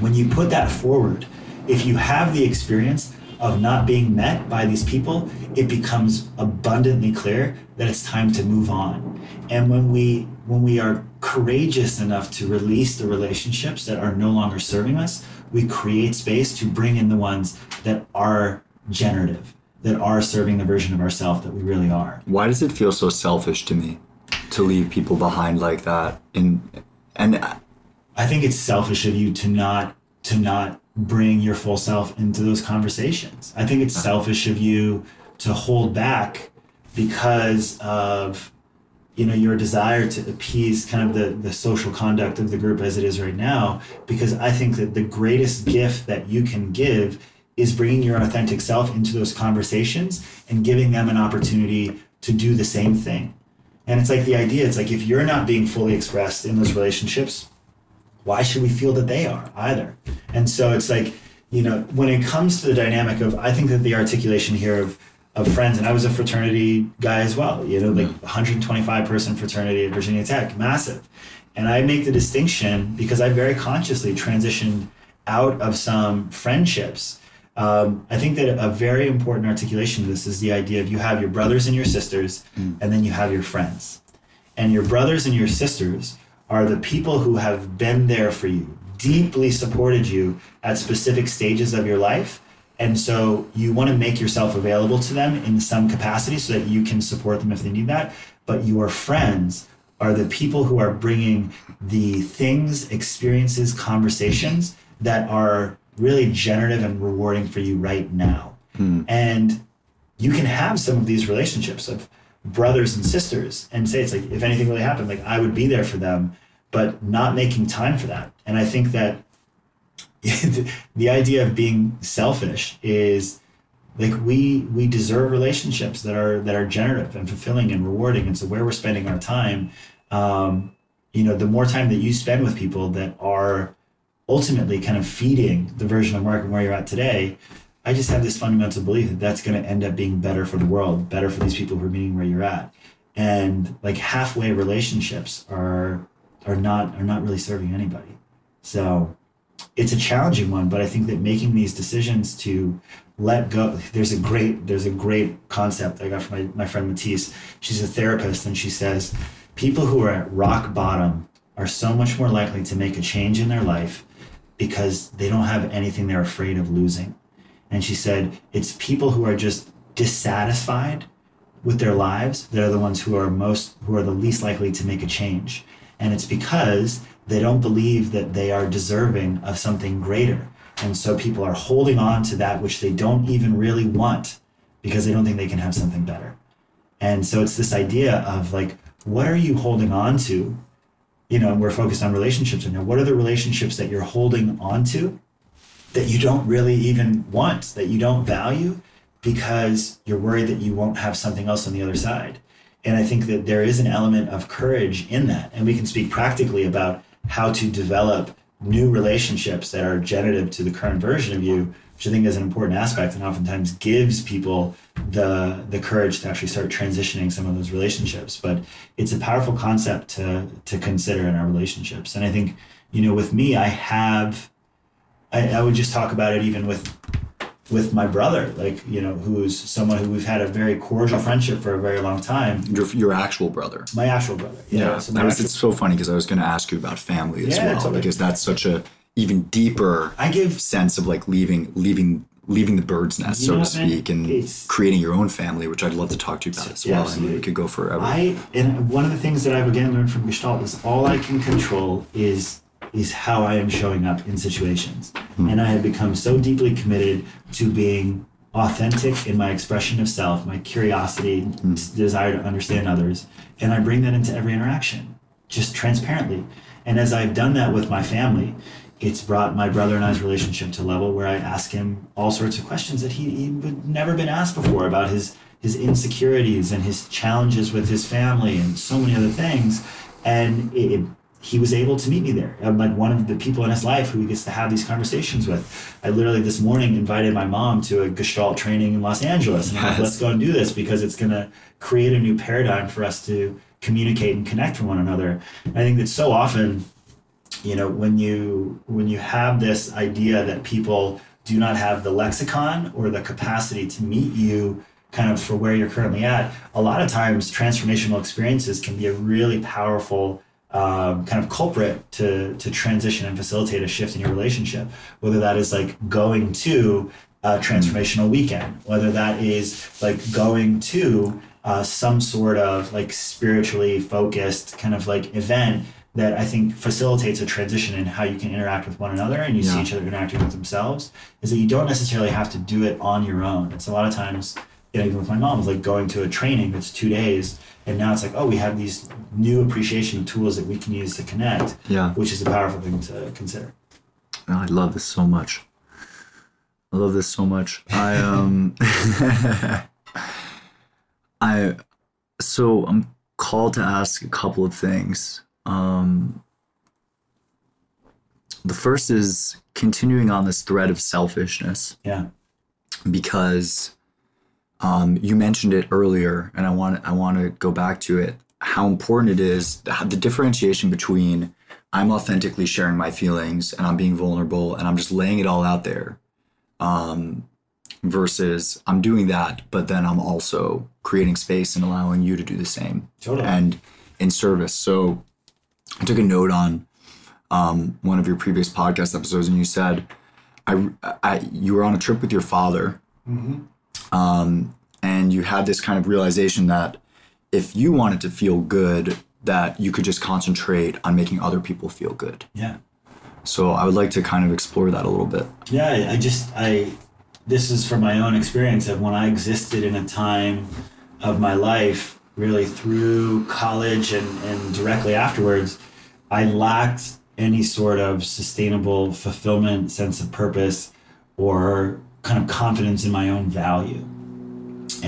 when you put that forward, if you have the experience of not being met by these people, it becomes abundantly clear that it's time to move on. And when we when we are courageous enough to release the relationships that are no longer serving us, we create space to bring in the ones that are generative, that are serving the version of ourselves that we really are. Why does it feel so selfish to me to leave people behind like that? And and I think it's selfish of you to not to not bring your full self into those conversations. I think it's selfish of you to hold back because of, you know, your desire to appease kind of the, the social conduct of the group as it is right now, because I think that the greatest gift that you can give is bringing your authentic self into those conversations and giving them an opportunity to do the same thing. And it's like the idea, it's like if you're not being fully expressed in those relationships, why should we feel that they are either? And so it's like, you know, when it comes to the dynamic of, I think that the articulation here of, of friends, and I was a fraternity guy as well, you know, like one hundred twenty-five person fraternity at Virginia Tech, massive. And I make the distinction because I very consciously transitioned out of some friendships. Um, I think that a very important articulation of this is the idea of you have your brothers and your sisters, mm. and then you have your friends. And your brothers and your sisters are the people who have been there for you, deeply supported you at specific stages of your life. And so you want to make yourself available to them in some capacity so that you can support them if they need that. But your friends are the people who are bringing the things, experiences, conversations that are really generative and rewarding for you right now. Mm. And you can have some of these relationships of brothers and sisters and say, it's like, if anything really happened, like I would be there for them, but not making time for that. And I think that the idea of being selfish is like we we deserve relationships that are that are generative and fulfilling and rewarding. And so where we're spending our time, um, you know, the more time that you spend with people that are ultimately kind of feeding the version of Mark and where you're at today, I just have this fundamental belief that that's going to end up being better for the world, better for these people who are meeting where you're at. And like halfway relationships are are not are not really serving anybody. So it's a challenging one, but I think that making these decisions to let go, there's a great there's a great concept I got from my, my friend Matisse. She's a therapist, and she says people who are at rock bottom are so much more likely to make a change in their life because they don't have anything they're afraid of losing. And she said, it's people who are just dissatisfied with their lives that are the ones who are most, who are the least likely to make a change. And it's because they don't believe that they are deserving of something greater. And so people are holding on to that which they don't even really want because they don't think they can have something better. And so it's this idea of like, what are you holding on to? You know, we're focused on relationships right now. What are the relationships that you're holding on to that you don't really even want, that you don't value, because you're worried that you won't have something else on the other side? And I think that there is an element of courage in that. And we can speak practically about how to develop new relationships that are generative to the current version of you, which I think is an important aspect and oftentimes gives people the the courage to actually start transitioning some of those relationships. But it's a powerful concept to to consider in our relationships. And I think, you know, with me, I have, I, I would just talk about it even with with my brother, like, you know, who's someone who we've had a very cordial friendship for a very long time. Your, your actual brother. My actual brother. Yeah. yeah. So I was, actual, it's so funny because I was going to ask you about family as yeah, well, totally. Because that's such a even deeper I give, sense of like leaving, leaving, leaving the bird's nest, so to speak, man, and creating your own family, which I'd love to talk to you about as yeah, well. Absolutely. I mean, we could go forever. I, and one of the things that I've again learned from Gestalt is all I can control is is how I am showing up in situations. Mm. And I have become so deeply committed to being authentic in my expression of self, my curiosity, mm. desire to understand others. And I bring that into every interaction, just transparently. And as I've done that with my family, it's brought my brother and I's relationship to a level where I ask him all sorts of questions that he, he would never been asked before about his, his insecurities and his challenges with his family and so many other things. And it, it he was able to meet me there. I'm like one of the people in his life who he gets to have these conversations with. I literally this morning invited my mom to a Gestalt training in Los Angeles. And yes. I'm like, let's go and do this because it's going to create a new paradigm for us to communicate and connect with one another. And I think that so often, you know, when you when you have this idea that people do not have the lexicon or the capacity to meet you kind of for where you're currently at, a lot of times transformational experiences can be a really powerful Um, kind of culprit to to transition and facilitate a shift in your relationship, whether that is like going to a transformational weekend, whether that is like going to uh, some sort of like spiritually focused kind of like event that I think facilitates a transition in how you can interact with one another and you yeah. see each other interacting with themselves, is that you don't necessarily have to do it on your own. It's a lot of times, you know, even with my mom, it's like going to a training that's two days and now it's like, oh, we have these new appreciation of tools that we can use to connect, yeah. which is a powerful thing to consider. Oh, I love this so much. I love this so much. I, um, I, so I'm called to ask a couple of things. Um, the first is continuing on this thread of selfishness. Yeah. Because Um, you mentioned it earlier, and I want I want to go back to it, how important it is, the differentiation between I'm authentically sharing my feelings and I'm being vulnerable and I'm just laying it all out there um, versus I'm doing that, but then I'm also creating space and allowing you to do the same. Totally. And in service. So I took a note on um, one of your previous podcast episodes, and you said I, I you were on a trip with your father. Mm-hmm. Um, and you had this kind of realization that if you wanted to feel good, that you could just concentrate on making other people feel good. Yeah. So I would like to kind of explore that a little bit. Yeah, I just, I, this is from my own experience of when I existed in a time of my life, really through college and, and directly afterwards, I lacked any sort of sustainable fulfillment, sense of purpose, or kind of confidence in my own value.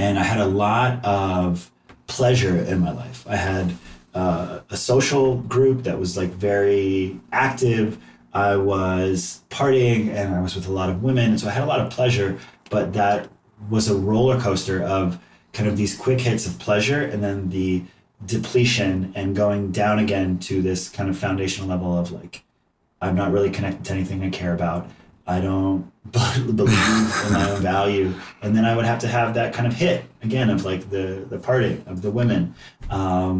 And I had a lot of pleasure in my life. I had uh, a social group that was like very active. I was partying and I was with a lot of women. And so I had a lot of pleasure, but that was a roller coaster of kind of these quick hits of pleasure and then the depletion and going down again to this kind of foundational level of like, I'm not really connected to anything I care about. I don't believe in my own value. And then I would have to have that kind of hit again of like the, the partying of the women, um,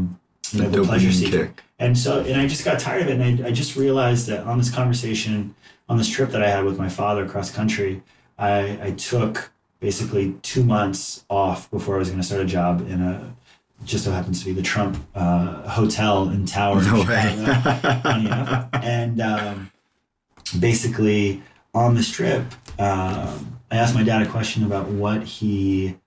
you know, the, the pleasure seeking. And so, and I just got tired of it. And I, I just realized that on this conversation, on this trip that I had with my father cross country, I, I took basically two months off before I was going to start a job in a, just so happens to be the Trump uh, Hotel and Tower. No in way. And um, basically on this trip, um, I asked my dad a question about what he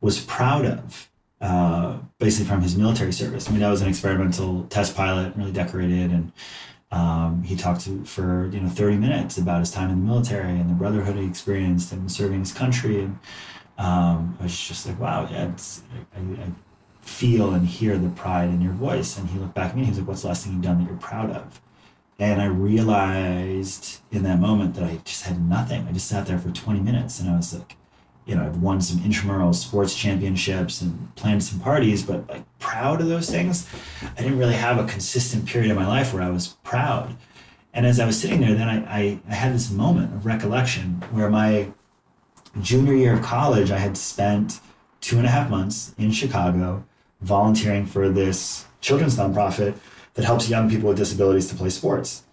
was proud of, uh, basically from his military service. I mean, I was an experimental test pilot, really decorated, and um, he talked to, for you know thirty minutes about his time in the military and the brotherhood he experienced and serving his country. And um, I was just like, wow, yeah, it's, I, I feel and hear the pride in your voice. And he looked back at me and he was like, what's the last thing you've done that you're proud of? And I realized in that moment that I just had nothing. I just sat there for twenty minutes and I was like, you know, I've won some intramural sports championships and planned some parties, but like proud of those things, I didn't really have a consistent period of my life where I was proud. And as I was sitting there, then I, I, I had this moment of recollection where my junior year of college, I had spent two and a half months in Chicago volunteering for this children's nonprofit that helps young people with disabilities to play sports.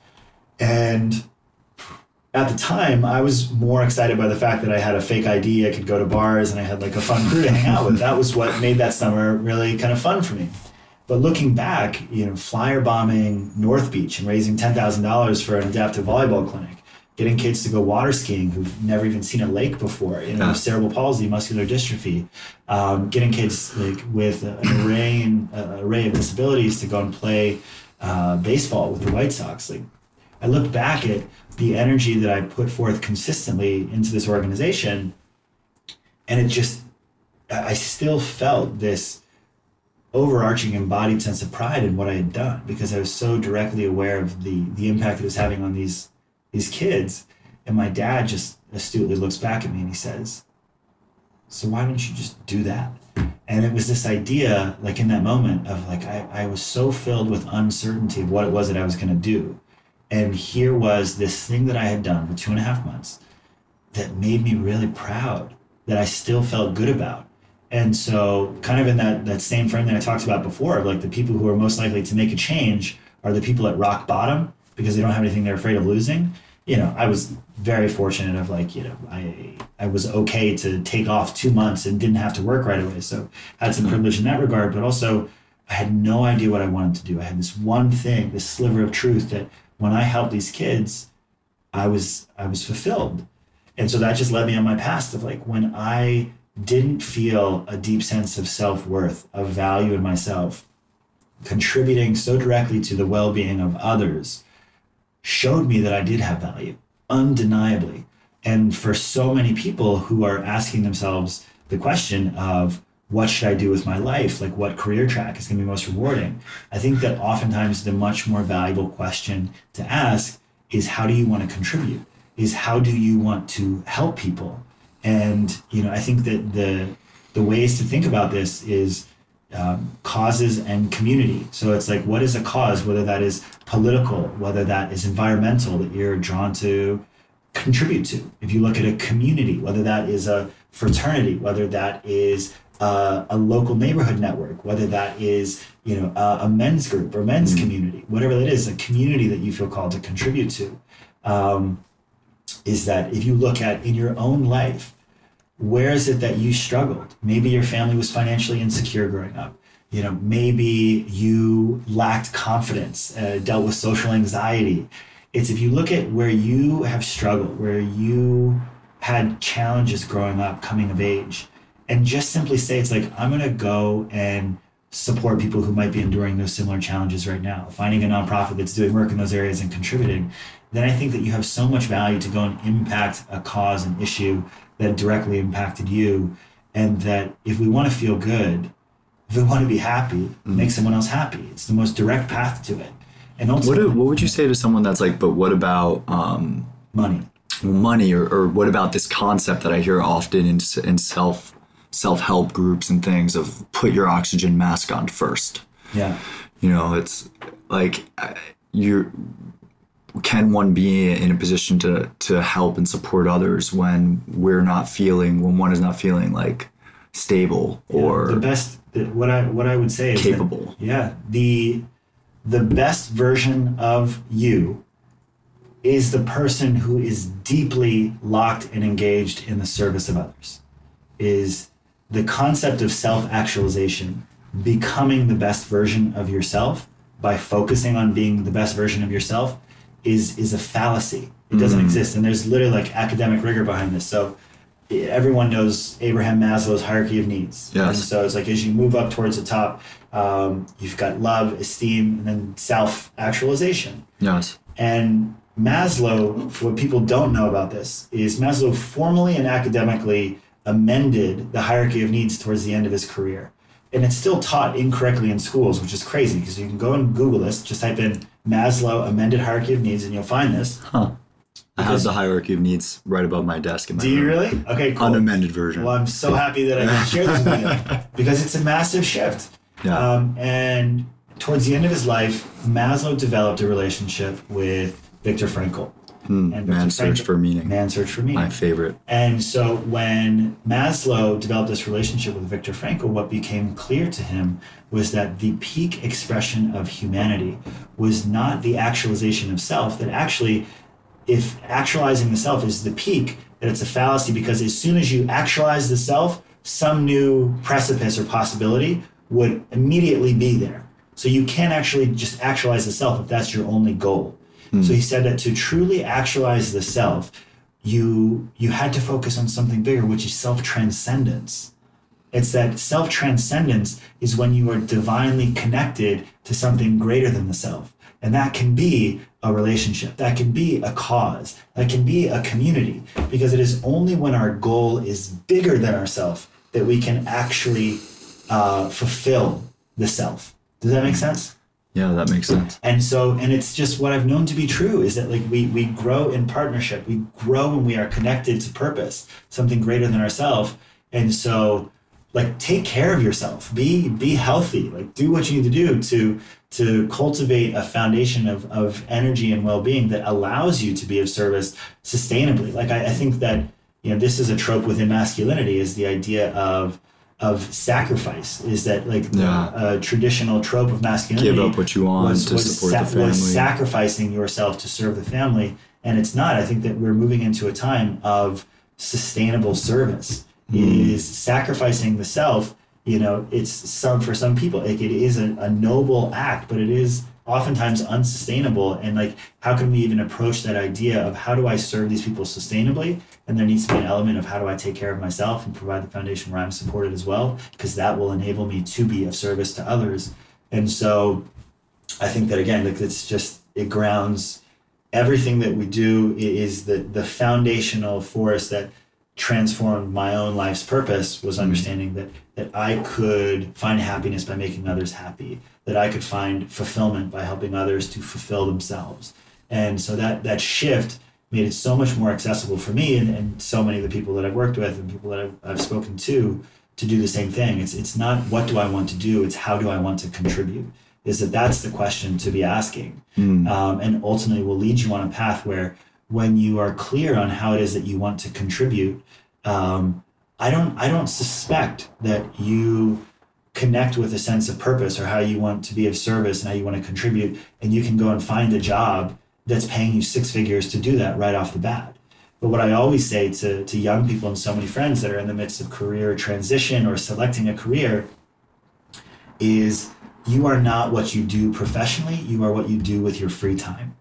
And at the time, I was more excited by the fact that I had a fake I D, I could go to bars, and I had like a fun group to hang out with. That was what made that summer really kind of fun for me. But looking back, you know, flyer bombing North Beach and raising ten thousand dollars for an adaptive volleyball clinic, getting kids to go water skiing who've never even seen a lake before, you know, yeah. cerebral palsy, muscular dystrophy, um, getting kids like with an array, and, uh, array of disabilities to go and play uh, baseball with the White Sox, like. I look back at the energy that I put forth consistently into this organization, and it just, I still felt this overarching embodied sense of pride in what I had done because I was so directly aware of the the impact it was having on these, these kids. And my dad just astutely looks back at me and he says, so why don't you just do that? And it was this idea, like in that moment of like, I, I was so filled with uncertainty of what it was that I was going to do. And here was this thing that I had done for two and a half months that made me really proud, that I still felt good about. And so kind of in that, that same frame that I talked about before, like the people who are most likely to make a change are the people at rock bottom because they don't have anything they're afraid of losing. You know, I was very fortunate of like, you know, I I was okay to take off two months and didn't have to work right away. So I had some privilege in that regard, but also I had no idea what I wanted to do. I had this one thing, this sliver of truth that when I helped these kids, I was I was fulfilled. And so that just led me on my path of like when I didn't feel a deep sense of self-worth, of value in myself, contributing so directly to the well-being of others showed me that I did have value, undeniably. And for so many people who are asking themselves the question of what should I do with my life? Like what career track is going to be most rewarding? I think that oftentimes the much more valuable question to ask is how do you want to contribute? Is how do you want to help people? And, you know, I think that the, the ways to think about this is um, causes and community. So it's like, what is a cause, whether that is political, whether that is environmental that you're drawn to contribute to. If you look at a community, whether that is a fraternity, whether that is Uh, a local neighborhood network, whether that is, you know, uh, a men's group or men's community, whatever that is, a community that you feel called to contribute to, um, is that if you look at in your own life, where is it that you struggled? Maybe your family was financially insecure growing up. You know, maybe you lacked confidence, uh, dealt with social anxiety. It's if you look at where you have struggled, where you had challenges growing up, coming of age, and just simply say, it's like, I'm going to go and support people who might be enduring those similar challenges right now, finding a nonprofit that's doing work in those areas and contributing. Then I think that you have so much value to go and impact a cause, an issue that directly impacted you. And that if we want to feel good, if we want to be happy, mm-hmm. make someone else happy. It's the most direct path to it. And also, what, do, what would you say to someone that's like, but what about um, money, money, or, or what about this concept that I hear often in, in self self-help groups and things of put your oxygen mask on first. Yeah. You know, it's like you can one be in a position to, to help and support others when we're not feeling, when one is not feeling like stable or yeah, the best, what I, what I would say is capable. That, yeah. The, the best version of you is the person who is deeply locked and engaged in the service of others, is the concept of self-actualization, becoming the best version of yourself by focusing on being the best version of yourself is, is a fallacy. It doesn't mm. exist. And there's literally like academic rigor behind this. So everyone knows Abraham Maslow's hierarchy of needs. Yes. And so it's like, as you move up towards the top, um, you've got love, esteem, and then self-actualization. Yes. And Maslow, what people don't know about this, is Maslow formally and academically amended the hierarchy of needs towards the end of his career. And it's still taught incorrectly in schools, which is crazy, because you can go and Google this, just type in Maslow amended hierarchy of needs, and you'll find this. Huh. I have the hierarchy of needs right above my desk. In my do you room. Really? Okay, cool. Unamended version. Well, I'm so happy that I can share this with you, because it's a massive shift. Yeah. Um, and towards the end of his life, Maslow developed a relationship with Viktor Frankl. Hmm. And Man's Search for Meaning. Man's Search for Meaning. My favorite. And so when Maslow developed this relationship with Viktor Frankl, what became clear to him was that the peak expression of humanity was not the actualization of self, that actually, if actualizing the self is the peak, that it's a fallacy, because as soon as you actualize the self, some new precipice or possibility would immediately be there. So you can't actually just actualize the self if that's your only goal. Mm. So he said that to truly actualize the self, you you had to focus on something bigger, which is self-transcendence. It's that self-transcendence is when you are divinely connected to something greater than the self. And that can be a relationship, that can be a cause, that can be a community, because it is only when our goal is bigger than ourself that we can actually uh, fulfill the self. Does that make sense? Yeah, that makes sense. And so, and it's just what I've known to be true is that like we we grow in partnership, we grow when we are connected to purpose, something greater than ourselves. And so, like, take care of yourself, be be healthy, like do what you need to do to to cultivate a foundation of, of energy and well-being that allows you to be of service sustainably. Like I, I think that, you know, this is a trope within masculinity, is the idea of of sacrifice, is that like yeah. a, a traditional trope of masculinity. Give up what you want was, to was support sa- the family. Was sacrificing yourself to serve the family. And it's not. I think that we're moving into a time of sustainable service. Mm. Is sacrificing the self, you know, it's some, for some people, like it is a, a noble act, but it is oftentimes unsustainable. And like, how can we even approach that idea of how do I serve these people sustainably? And there needs to be an element of how do I take care of myself and provide the foundation where I'm supported as well, because that will enable me to be of service to others. And so I think that, again, like it's just, it grounds everything that we do. It is the, the foundational force that transformed my own life's purpose, was understanding that that I could find happiness by making others happy, that I could find fulfillment by helping others to fulfill themselves. And so that that shift made it so much more accessible for me and, and so many of the people that I've worked with and people that I've, I've spoken to to do the same thing. It's it's not what do I want to do, it's how do I want to contribute, is that that's the question to be asking. Mm. Um, and ultimately will lead you on a path where when you are clear on how it is that you want to contribute, um, I don't I don't suspect that you connect with a sense of purpose or how you want to be of service and how you want to contribute, and you can go and find a job that's paying you six figures to do that right off the bat. But what I always say to, to young people and so many friends that are in the midst of career transition or selecting a career is you are not what you do professionally, you are what you do with your free time.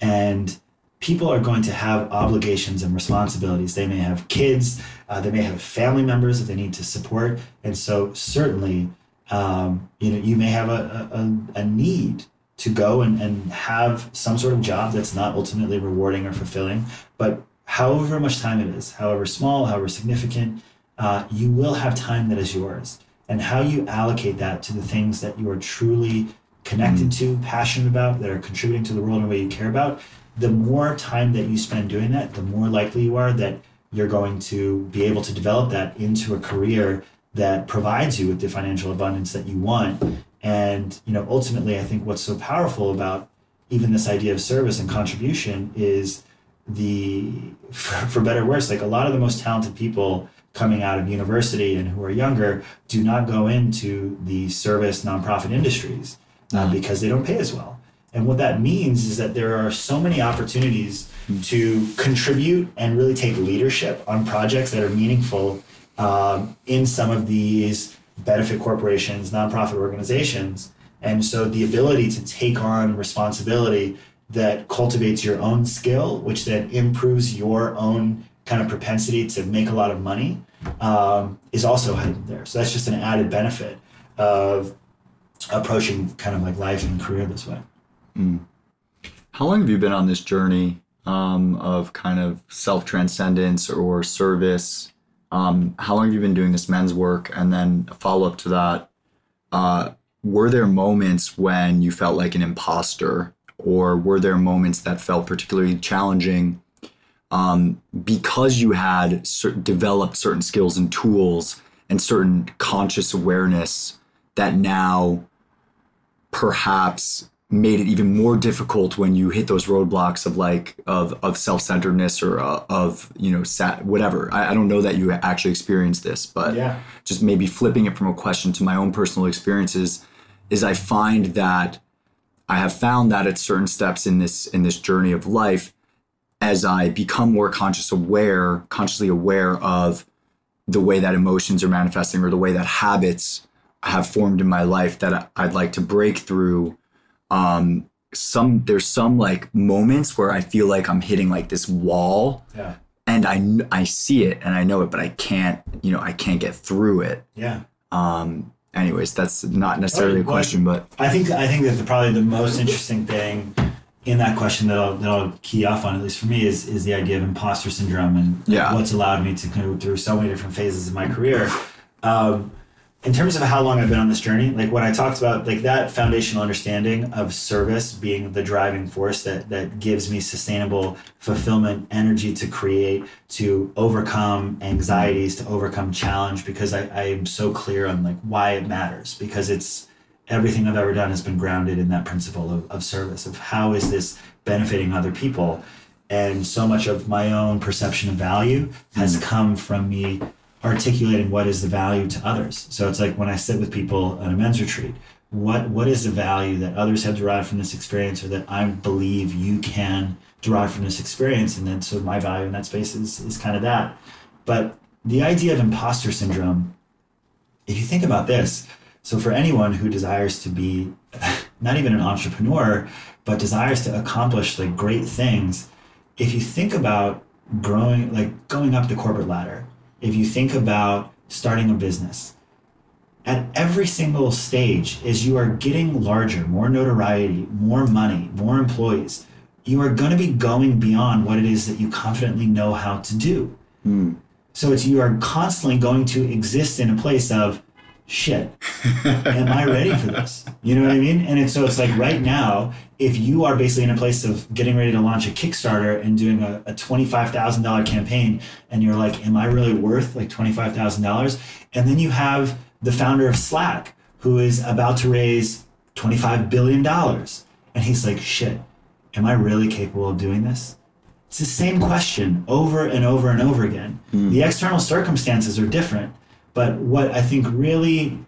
And people are going to have obligations and responsibilities. They may have kids, uh, they may have family members that they need to support. And so certainly, um, you know, you may have a, a, a need to go and, and have some sort of job that's not ultimately rewarding or fulfilling, but however much time it is, however small, however significant, uh, you will have time that is yours. And how you allocate that to the things that you are truly connected mm. to, passionate about, that are contributing to the world in a way you care about, the more time that you spend doing that, the more likely you are that you're going to be able to develop that into a career that provides you with the financial abundance that you want. And, you know, ultimately, I think what's so powerful about even this idea of service and contribution is the, for, for better or worse, like a lot of the most talented people coming out of university and who are younger do not go into the service nonprofit industries uh, because they don't pay as well. And what that means is that there are so many opportunities to contribute and really take leadership on projects that are meaningful um, in some of these benefit corporations, nonprofit organizations. And so the ability to take on responsibility that cultivates your own skill, which then improves your own kind of propensity to make a lot of money, um, is also heightened there. So that's just an added benefit of approaching kind of like life and career this way. Mm. How long have you been on this journey um, of kind of self-transcendence or service? Um, how long have you been doing this men's work? And then a follow-up to that, uh, were there moments when you felt like an imposter, or were there moments that felt particularly challenging um, because you had certain, developed certain skills and tools and certain conscious awareness that now perhaps made it even more difficult when you hit those roadblocks of like of of self-centeredness or uh, of, you know, sat, whatever. I, I don't know that you actually experienced this, but yeah. Just maybe flipping it from a question to my own personal experiences is I find that I have found that at certain steps in this in this journey of life, as I become more conscious aware, consciously aware of the way that emotions are manifesting or the way that habits have formed in my life that I'd like to break through. Um, some, there's some like moments where I feel like I'm hitting like this wall yeah. and I, I see it and I know it, but I can't, you know, I can't get through it. Yeah. Um, anyways, that's not necessarily a question, but I think, I think that the, probably the most interesting thing in that question that I'll, that I'll key off on, at least for me, is, is the idea of imposter syndrome and yeah. what's allowed me to go through so many different phases of my career. Um, In terms of how long I've been on this journey, like what I talked about, like that foundational understanding of service being the driving force that that gives me sustainable fulfillment, energy to create, to overcome anxieties, to overcome challenge, because I, I am so clear on like why it matters, because it's everything I've ever done has been grounded in that principle of, of service, of how is this benefiting other people? And so much of my own perception of value has mm. come from me articulating what is the value to others. So it's like when I sit with people at a men's retreat, what what is the value that others have derived from this experience, or that I believe you can derive from this experience? And then so my value in that space is, is kind of that. But the idea of imposter syndrome, if you think about this, so for anyone who desires to be not even an entrepreneur, but desires to accomplish like great things, if you think about growing, like going up the corporate ladder, if you think about starting a business, at every single stage, as you are getting larger, more notoriety, more money, more employees, you are going to be going beyond what it is that you confidently know how to do. Mm. So it's you are constantly going to exist in a place of, shit, am I ready for this? You know what I mean? And it's, so it's like right now, if you are basically in a place of getting ready to launch a Kickstarter and doing a, a twenty-five thousand dollars campaign, and you're like, am I really worth like twenty-five thousand dollars? And then you have the founder of Slack who is about to raise twenty-five billion dollars. And he's like, shit, am I really capable of doing this? It's the same question over and over and over again. Mm. The external circumstances are different. But what I think really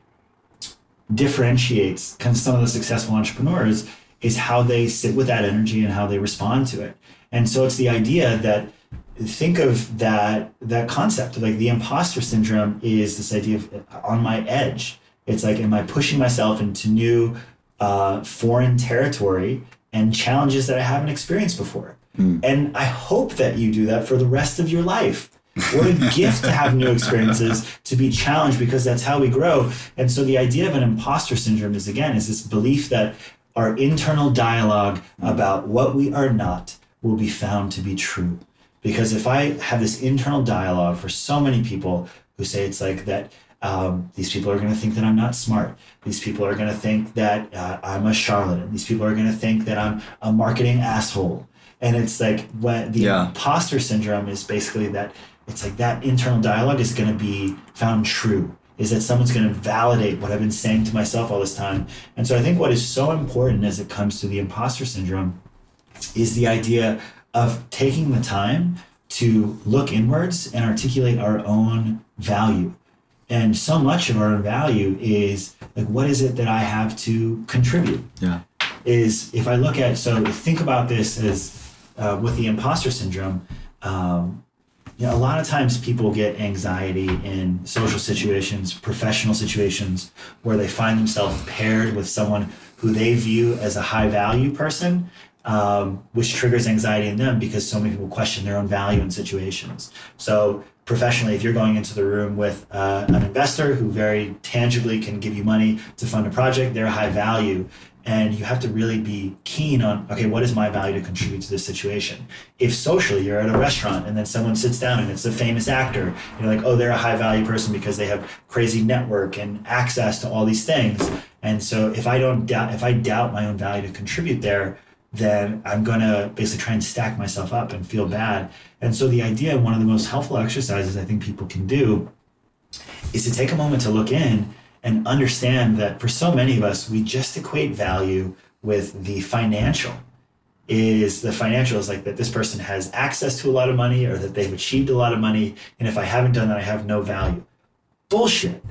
differentiates kind of some of the successful entrepreneurs is how they sit with that energy and how they respond to it. And so it's the idea that, think of that that concept, like the imposter syndrome is this idea of on my edge. It's like, am I pushing myself into new uh, foreign territory and challenges that I haven't experienced before? Mm. And I hope that you do that for the rest of your life. What a gift to have new experiences, to be challenged, because that's how we grow. And so the idea of an imposter syndrome is, again, is this belief that our internal dialogue about what we are not will be found to be true. Because if I have this internal dialogue for so many people who say it's like that, um, these people are going to think that I'm not smart. These people are going to think that uh, I'm a charlatan. These people are going to think that I'm a marketing asshole. And it's like what the yeah. imposter syndrome is basically that. It's like that internal dialogue is going to be found true, is that someone's going to validate what I've been saying to myself all this time. And so I think what is so important as it comes to the imposter syndrome is the idea of taking the time to look inwards and articulate our own value. And so much of our value is like, what is it that I have to contribute? Yeah. is if I look at, so think about this as uh, with the imposter syndrome, um, you know, a lot of times people get anxiety in social situations, professional situations, where they find themselves paired with someone who they view as a high value person, um, which triggers anxiety in them because so many people question their own value in situations. So professionally, if you're going into the room with uh, an investor who very tangibly can give you money to fund a project, they're high value. And you have to really be keen on, okay, what is my value to contribute to this situation? If socially you're at a restaurant and then someone sits down and it's a famous actor, you're like, oh, they're a high value person because they have crazy network and access to all these things. And so if I don't doubt, if I doubt my own value to contribute there, then I'm going to basically try and stack myself up and feel bad. And so the idea, one of the most helpful exercises I think people can do is to take a moment to look in and understand that for so many of us, we just equate value with the financial. Is the financial is like that this person has access to a lot of money or that they've achieved a lot of money. And if I haven't done that, I have no value. Bullshit.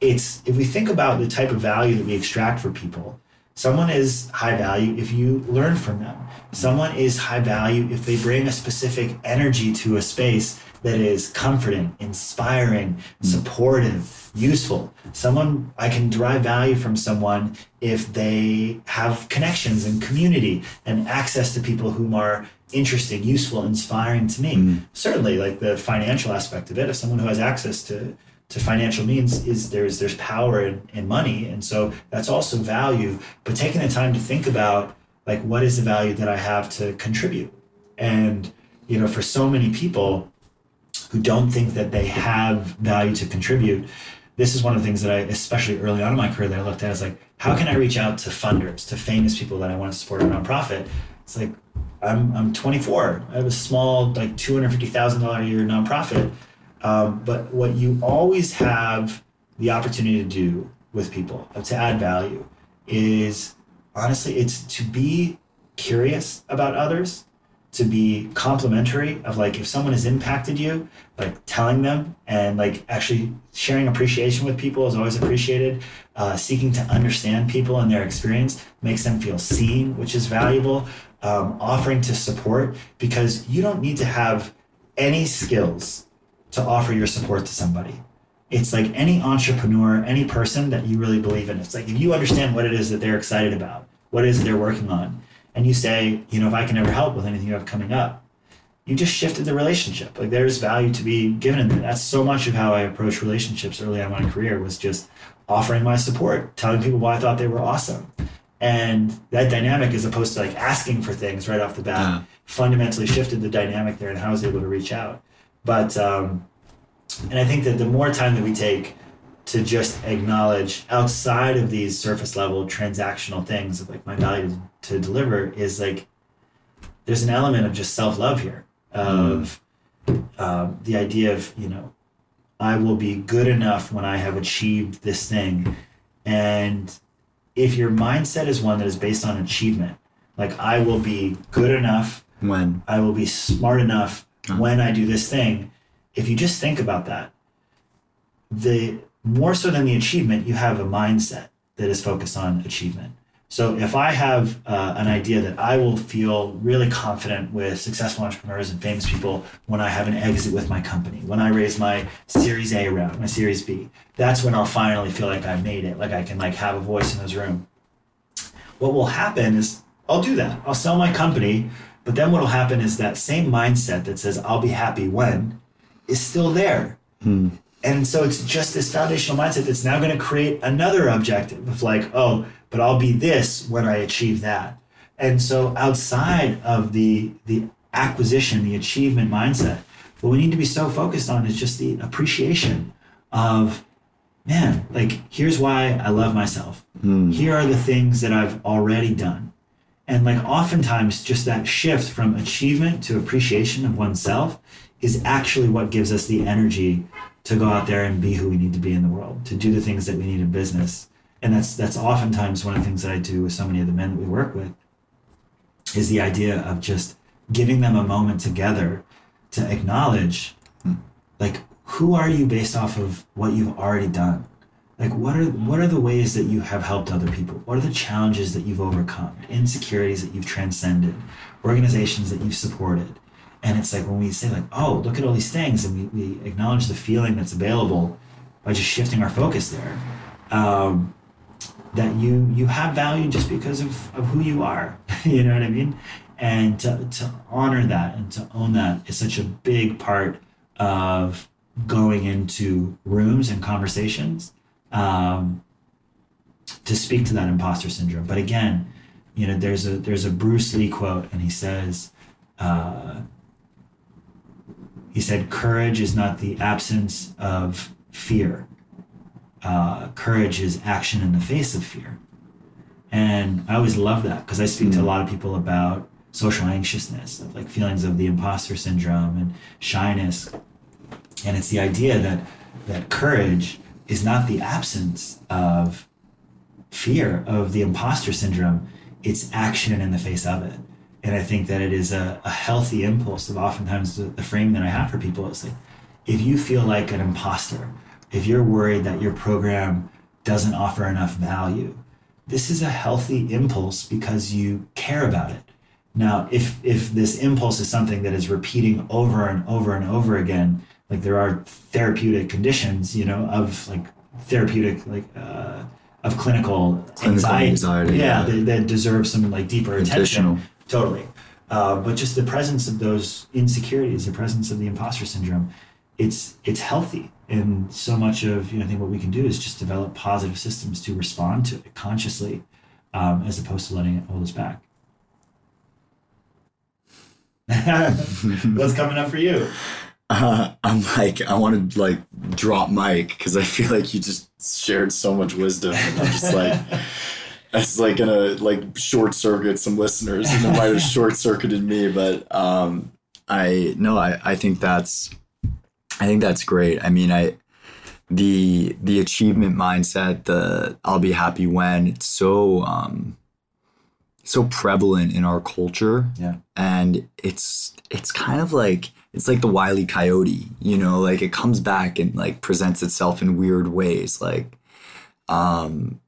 It's, if we think about the type of value that we extract for people, someone is high value if you learn from them. Someone is high value if they bring a specific energy to a space that is comforting, inspiring, supportive, useful. Someone, I can derive value from someone if they have connections and community and access to people whom are interesting, useful, inspiring to me. Mm. Certainly, like the financial aspect of it, if someone who has access to to financial means, is there's there's power in, in money. And so that's also value. But taking the time to think about, like, what is the value that I have to contribute? And, you know, for so many people who don't think that they have value to contribute. This is one of the things that I, especially early on in my career, that I looked at is like, how can I reach out to funders, to famous people that I want to support a nonprofit? It's like, I'm I'm twenty-four. I have a small, like two hundred fifty thousand dollars a year nonprofit. Um, but what you always have the opportunity to do with people, to add value, is honestly, it's to be curious about others, to be complimentary of, like, if someone has impacted you, like telling them, and like actually sharing appreciation with people is always appreciated. Uh, seeking to understand people and their experience makes them feel seen, which is valuable. Um, offering to support, because you don't need to have any skills to offer your support to somebody. It's like any entrepreneur, any person that you really believe in. It's like, if you understand what it is that they're excited about, what it is they're working on, and you say, you know, if I can ever help with anything you have coming up, you just shifted the relationship. Like, there's value to be given in that. That's so much of how I approached relationships early on in my career, was just offering my support, telling people why I thought they were awesome. And that dynamic, as opposed to like asking for things right off the bat, yeah. fundamentally shifted the dynamic there and how I was able to reach out. But, um, and I think that the more time that we take to just acknowledge outside of these surface level transactional things of like my value to deliver, is like, there's an element of just self-love here, of um, the idea of, you know, I will be good enough when I have achieved this thing. And if your mindset is one that is based on achievement, like, I will be good enough when I will be smart enough oh. when I do this thing. If you just think about that, the more so than the achievement, you have a mindset that is focused on achievement. So if I have uh, an idea that I will feel really confident with successful entrepreneurs and famous people when I have an exit with my company, when I raise my Series A round, my Series B, that's when I'll finally feel like I made it, like I can like have a voice in this room. What will happen is I'll do that. I'll sell my company, but then what will happen is that same mindset that says I'll be happy when is still there. Hmm. And so it's just this foundational mindset that's now going to create another objective of like, oh, but I'll be this when I achieve that. And so outside of the the acquisition, the achievement mindset, what we need to be so focused on is just the appreciation of, man, like, here's why I love myself. Mm. Here are the things that I've already done. And like, oftentimes just that shift from achievement to appreciation of oneself is actually what gives us the energy to go out there and be who we need to be in the world, to do the things that we need in business. And that's that's oftentimes one of the things that I do with so many of the men that we work with, is the idea of just giving them a moment together to acknowledge, like, who are you based off of what you've already done? Like, what are what are the ways that you have helped other people? What are the challenges that you've overcome? Insecurities that you've transcended? Organizations that you've supported? And it's like when we say, like, oh, look at all these things, and we, we acknowledge the feeling that's available by just shifting our focus there, um, that you you have value just because of, of who you are. You know what I mean? And to, to honor that and to own that is such a big part of going into rooms and conversations, um, to speak to that imposter syndrome. But again, you know, there's a there's a Bruce Lee quote, and he says, uh, he said, courage is not the absence of fear. Uh, courage is action in the face of fear. And I always love that, because I speak mm-hmm. to a lot of people about social anxiousness, of like feelings of the imposter syndrome and shyness. And it's the idea that that courage is not the absence of fear of the imposter syndrome. It's action in the face of it. And I think that it is a, a healthy impulse of oftentimes the, the frame that I have for people is like, if you feel like an imposter, if you're worried that your program doesn't offer enough value, this is a healthy impulse because you care about it. Now, if if this impulse is something that is repeating over and over and over again, like there are therapeutic conditions, you know, of like therapeutic, like uh, of clinical, clinical anxiety, anxiety yeah, yeah. That, that deserve some like deeper attention. Totally. Uh, but just the presence of those insecurities, the presence of the imposter syndrome, it's it's healthy. And so much of, you know, I think what we can do is just develop positive systems to respond to it consciously, um, as opposed to letting it hold us back. What's coming up for you? Uh, I'm like, I want to like drop mic because I feel like you just shared so much wisdom. And I'm just like, that's like going to like short circuit some listeners, and it might have short circuited me. But um, I no, I, I think that's. I think that's great. I mean, I the the achievement mindset, the I'll be happy when, it's so um, so prevalent in our culture. Yeah. And it's it's kind of like it's like the Wile E. Coyote, you know, like it comes back and like presents itself in weird ways. Like, um,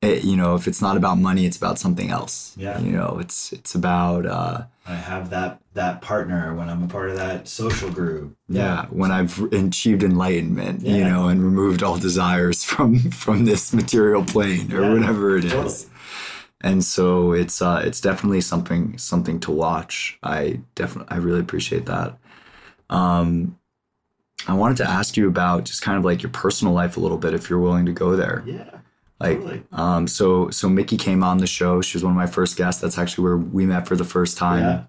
it, you know, if it's not about money, it's about something else. Yeah. You know, it's it's about. Uh, I have that that partner when I'm a part of that social group. Yeah, yeah when I've achieved enlightenment, yeah. you know, and removed all desires from from this material plane or yeah. whatever it is. Totally. And so it's uh, it's definitely something something to watch. I definitely I really appreciate that. Um, I wanted to ask you about just kind of like your personal life a little bit, if you're willing to go there. Yeah. Like, totally. um, so, so Mickey came on the show. She was one of my first guests. That's actually where we met for the first time. Yeah. I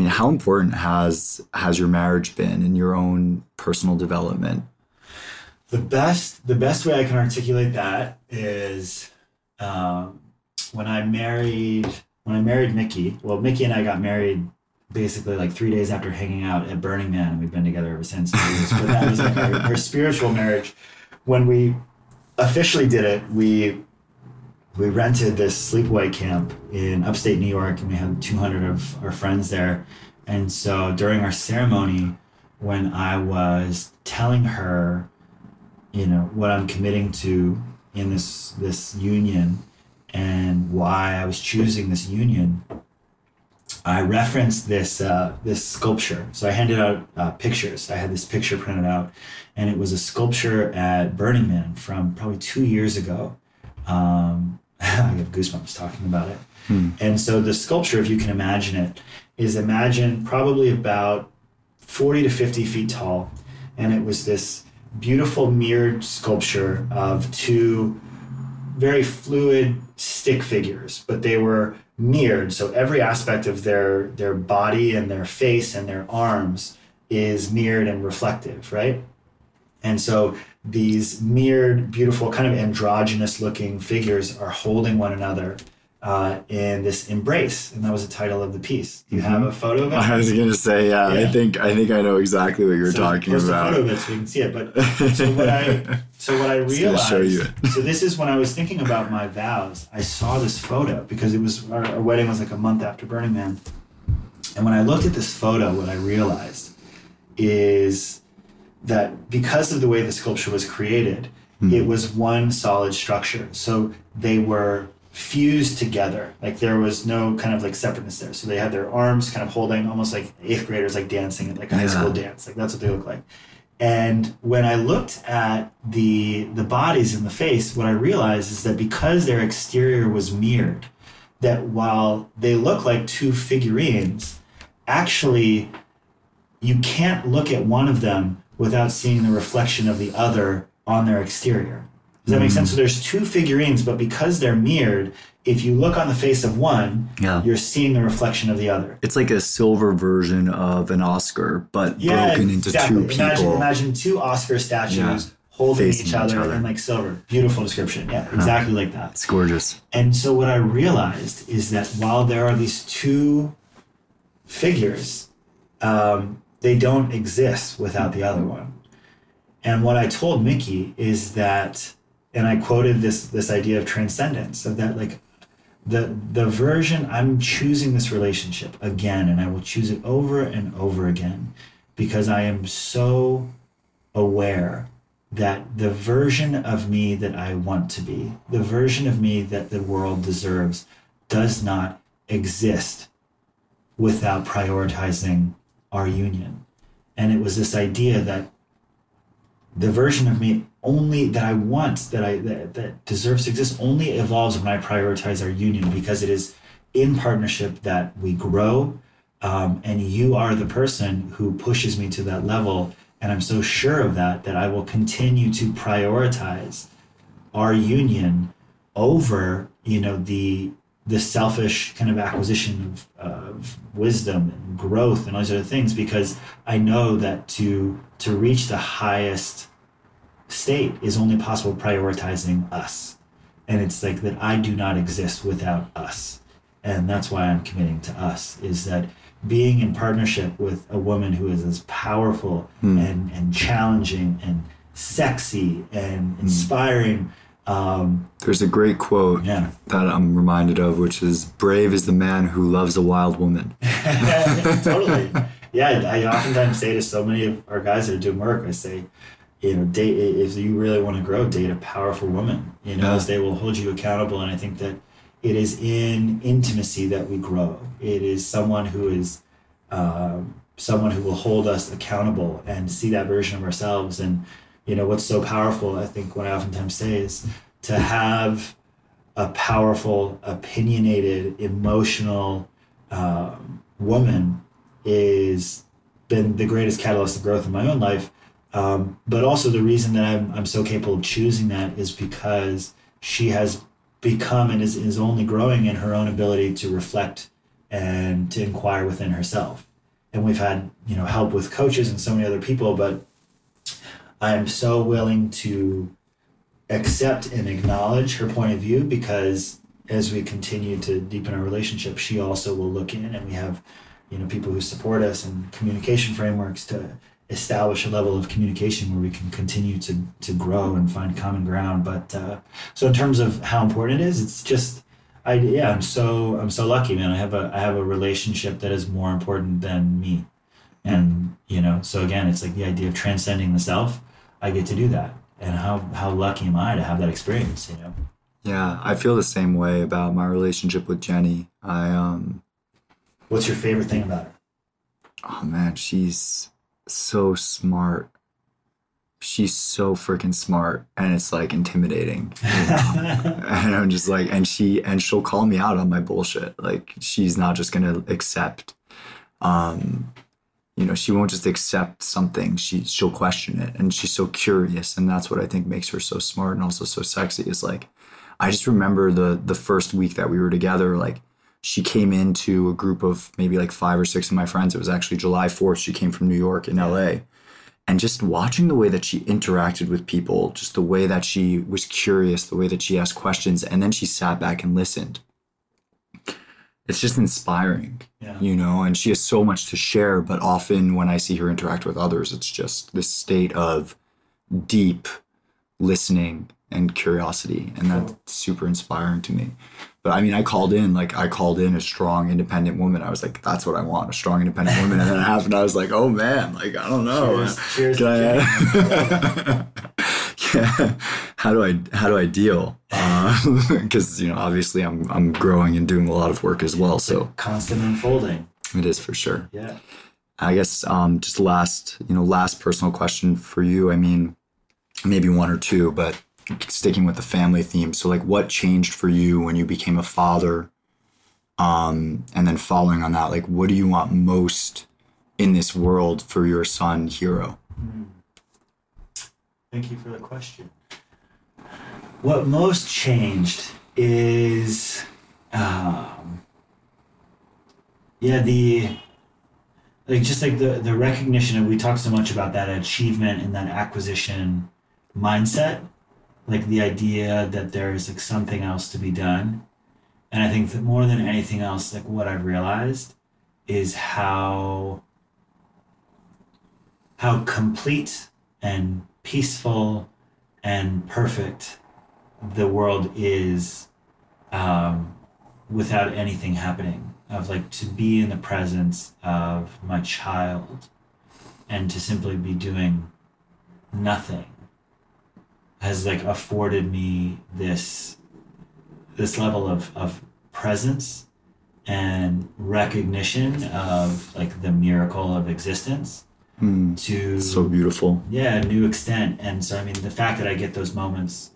mean, how important has, has your marriage been in your own personal development? The best, the best way I can articulate that is, um, when I married, when I married Mickey, well, Mickey and I got married basically like three days after hanging out at Burning Man. We've been together ever since. But that was like our, our spiritual marriage. When we officially did it, we we rented this sleepaway camp in upstate New York, and we had two hundred of our friends there. And so during our ceremony, when I was telling her, you know, what I'm committing to in this this union and why I was choosing this union, I referenced this uh, this sculpture. So I handed out uh, pictures. I had this picture printed out, and it was a sculpture at Burning Man from probably two years ago. Um, I have goosebumps talking about it. Hmm. And so the sculpture, if you can imagine it, is imagine probably about forty to fifty feet tall. And it was this beautiful mirrored sculpture of two very fluid stick figures, but they were mirrored. So every aspect of their, their body and their face and their arms is mirrored and reflective, right? And so these mirrored, beautiful, kind of androgynous-looking figures are holding one another uh, in this embrace, and that was the title of the piece. Do you mm-hmm. have a photo of it? I was going to say, yeah, yeah. I think I think I know exactly what you're so talking about. Post a photo of it so you can see it. But so what I so what I realized. Show you it. So this is when I was thinking about my vows. I saw this photo because it was our, our wedding was like a month after Burning Man, and when I looked at this photo, what I realized is that because of the way the sculpture was created, Mm-hmm. It was one solid structure. So they were fused together. Like there was no kind of like separateness there. So they had their arms kind of holding, almost like eighth graders, like dancing, like a high yeah. school dance. Like that's what they look like. And when I looked at the the bodies in the face, what I realized is that because their exterior was mirrored, that while they look like two figurines, actually you can't look at one of them without seeing the reflection of the other on their exterior. Does that make sense? So there's two figurines, but because they're mirrored, if you look on the face of one, yeah. you're seeing the reflection of the other. It's like a silver version of an Oscar, but yeah, broken into exactly. two people. Imagine, imagine two Oscar statues yeah. holding each, each other, other in like silver. Beautiful description. Yeah, huh. exactly like that. It's gorgeous. And so what I realized is that while there are these two figures, um, they don't exist without the other one. And what I told Mickey is that, and I quoted this this idea of transcendence, of that like the the version, I'm choosing this relationship again, and I will choose it over and over again because I am so aware that the version of me that I want to be, the version of me that the world deserves, does not exist without prioritizing our union. And it was this idea that the version of me only that I want, that I that, that deserves to exist, only evolves when I prioritize our union, because it is in partnership that we grow. Um, and you are the person who pushes me to that level. And I'm so sure of that, that I will continue to prioritize our union over, you know, the the selfish kind of acquisition of, of wisdom and growth and all these other things, because I know that to to reach the highest state is only possible prioritizing us. And it's like that I do not exist without us. And that's why I'm committing to us, is that being in partnership with a woman who is as powerful mm. and, and challenging and sexy and inspiring mm. Um, There's a great quote yeah. that I'm reminded of, which is, brave is the man who loves a wild woman. Totally. Yeah, I oftentimes say to so many of our guys that are doing work, I say, you know, date, if you really want to grow, date a powerful woman, you know, yeah. as they will hold you accountable. And I think that it is in intimacy that we grow. It is someone who is um, someone who will hold us accountable and see that version of ourselves. And you know, what's so powerful, I think what I oftentimes say is to have a powerful, opinionated, emotional um, woman is been the greatest catalyst of growth in my own life. Um, but also the reason that I'm, I'm so capable of choosing that is because she has become and is, is only growing in her own ability to reflect and to inquire within herself. And we've had, you know, help with coaches and so many other people, but I am so willing to accept and acknowledge her point of view, because as we continue to deepen our relationship, she also will look in, and we have, you know, people who support us and communication frameworks to establish a level of communication where we can continue to to grow and find common ground. But uh, so in terms of how important it is, it's just, I yeah, I'm so I'm so lucky, man. I have a I have a relationship that is more important than me, and you know, so again, it's like the idea of transcending the self. I get to do that. And how, how lucky am I to have that experience, you know? Yeah, I feel the same way about my relationship with Jenny. I um What's your favorite thing about her? Oh man, she's so smart. She's so freaking smart, and it's like intimidating. You know? And I'm just like, and she and she'll call me out on my bullshit. Like, she's not just gonna accept um you know, she won't just accept something. She, she'll question it. And she's so curious. And that's what I think makes her so smart and also so sexy. Is like, I just remember the the first week that we were together, like she came into a group of maybe like five or six of my friends. It was actually July fourth. She came from New York in L A. And just watching the way that she interacted with people, just the way that she was curious, the way that she asked questions, and then she sat back and listened. It's just inspiring, yeah. you know, and she has so much to share. But often when I see her interact with others, it's just this state of deep listening and curiosity. And that's super inspiring to me. But I mean, I called in, like I called in a strong, independent woman. I was like, that's what I want, a strong, independent woman. And then it happened. I was like, oh, man, like, I don't know. Cheers. Cheers. how do I how do I deal? Because um, you know, obviously, I'm I'm growing and doing a lot of work as well. So constant unfolding. It is for sure. Yeah. I guess um, just last you know last personal question for you. I mean, maybe one or two, but sticking with the family theme. So like, what changed for you when you became a father? Um, and then following on that, like, what do you want most in this world for your son, Hiro? Mm. Thank you for the question. What most changed is, um, yeah, the, like, just like the, the recognition, and we talked so much about that achievement and that acquisition mindset, like the idea that there's like something else to be done. And I think that more than anything else, like what I've realized is how, how complete and peaceful and perfect the world is um, without anything happening, of like to be in the presence of my child and to simply be doing nothing has like afforded me this this level of, of presence and recognition of like the miracle of existence. Mm, to so beautiful. Yeah, a new extent. And so, I mean, the fact that I get those moments,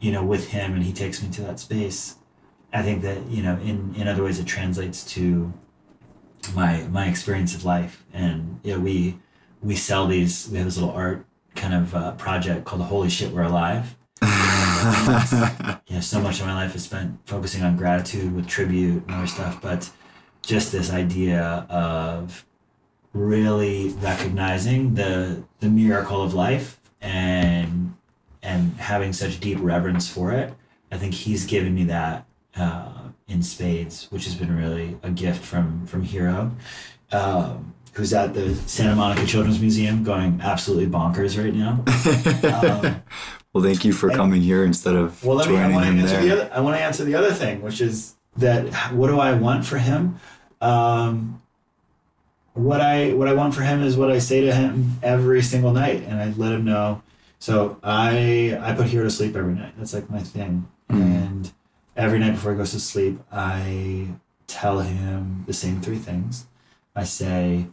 you know, with him and he takes me to that space, I think that, you know, in, in other ways it translates to my, my experience of life. And, you know, we, we sell these, we have this little art kind of uh, project called Holy Shit, We're Alive. You know, so much of my life is spent focusing on gratitude with tribute and other stuff, but just this idea of really recognizing the the miracle of life and and having such deep reverence for it. I think he's given me that uh, in spades, which has been really a gift from from Hiro, um, who's at the Santa Monica Children's Museum going absolutely bonkers right now. Um, Well, thank you for coming and, here instead of well, let me, joining I him there. The other, I want to answer the other thing, which is that what do I want for him? Um, what I what I want for him is what I say to him every single night, and I let him know. So I I put Hiro to sleep every night. That's like my thing. Mm-hmm. And every night before he goes to sleep, I tell him the same three things. I say,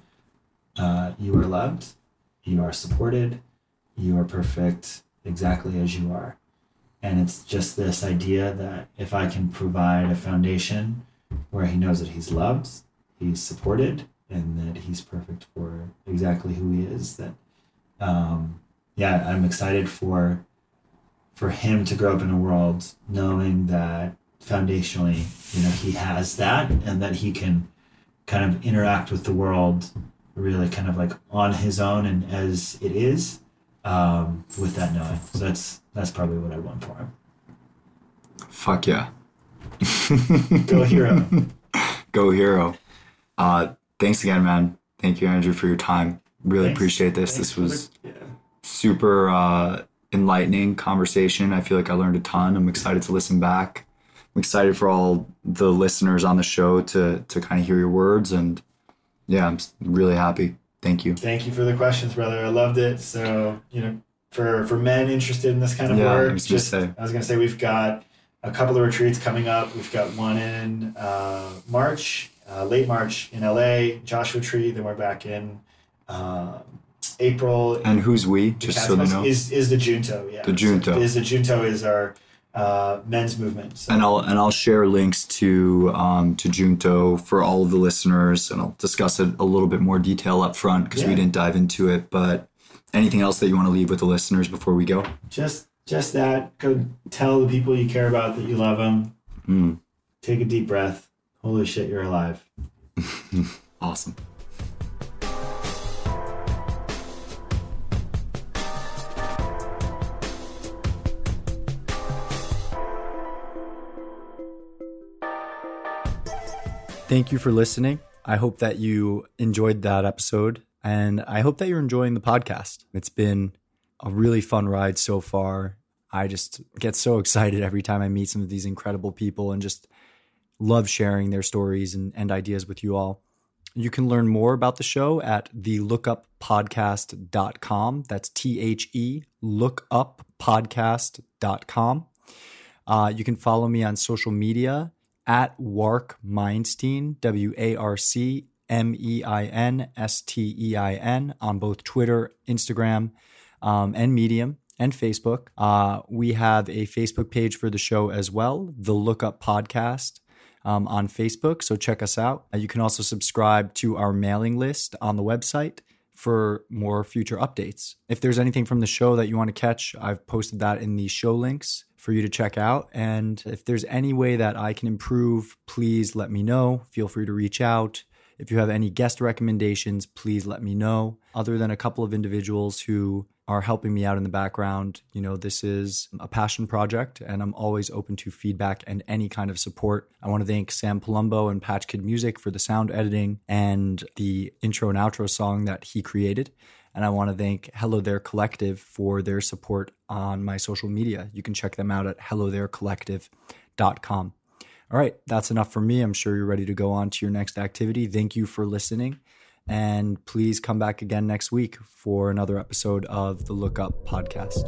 uh, you are loved, you are supported, you are perfect, exactly as you are. And it's just this idea that if I can provide a foundation where he knows that he's loved, he's supported, and that he's perfect for exactly who he is, that um yeah I'm excited for for him to grow up in a world knowing that foundationally, you know, he has that, and that he can kind of interact with the world really kind of like on his own and as it is, Um, with that knowing. So that's that's probably what I want for him. Fuck yeah. Go Hiro. Go Hiro. Uh, thanks again, man. Thank you, Andrew, for your time. Really thanks. appreciate this. Thanks this was the, yeah. super uh, enlightening conversation. I feel like I learned a ton. I'm excited to listen back. I'm excited for all the listeners on the show to to kind of hear your words. And yeah, I'm really happy. Thank you. Thank you for the questions, brother. I loved it. So, you know, for, for men interested in this kind of yeah, work, I was just say. I was going to say we've got a couple of retreats coming up. We've got one in uh, March, uh, late March in L A, Joshua Tree. Then we're back in uh, April. And who's we? Just so they know. Is, is the Junto. Yeah. The Junto. So is the Junto is our uh, men's movement. So. And I'll and I'll share links to um, to Junto for all of the listeners, and I'll discuss it a little bit more detail up front because yeah. we didn't dive into it. But anything else that you want to leave with the listeners before we go? Just just that. Go tell the people you care about that you love them. Mm. Take a deep breath. Holy shit, you're alive. Awesome. Thank you for listening. I hope that you enjoyed that episode, and I hope that you're enjoying the podcast. It's been a really fun ride so far. I just get so excited every time I meet some of these incredible people and just love sharing their stories and, and ideas with you all. You can learn more about the show at the lookup podcast dot com. That's T H E, lookup podcast dot com. Uh, you can follow me on social media at Wark Meinstein, W A R C M E I N S T E I N, on both Twitter, Instagram, um, and Medium, and Facebook. Uh, we have a Facebook page for the show as well, The Lookup Podcast, um, on Facebook, so check us out. Uh, you can also subscribe to our mailing list on the website for more future updates. If there's anything from the show that you want to catch, I've posted that in the show links for you to check out. And if there's any way that I can improve, please let me know. Feel free to reach out. If you have any guest recommendations, please let me know. Other than a couple of individuals who are helping me out in the background, you know, this is a passion project, and I'm always open to feedback and any kind of support. I want to thank Sam Palumbo and Patch Kid Music for the sound editing and the intro and outro song that he created. And I want to thank Hello There Collective for their support on my social media. You can check them out at hello there collective dot com. All right, that's enough for me. I'm sure you're ready to go on to your next activity. Thank you for listening. And please come back again next week for another episode of the Lookup Podcast.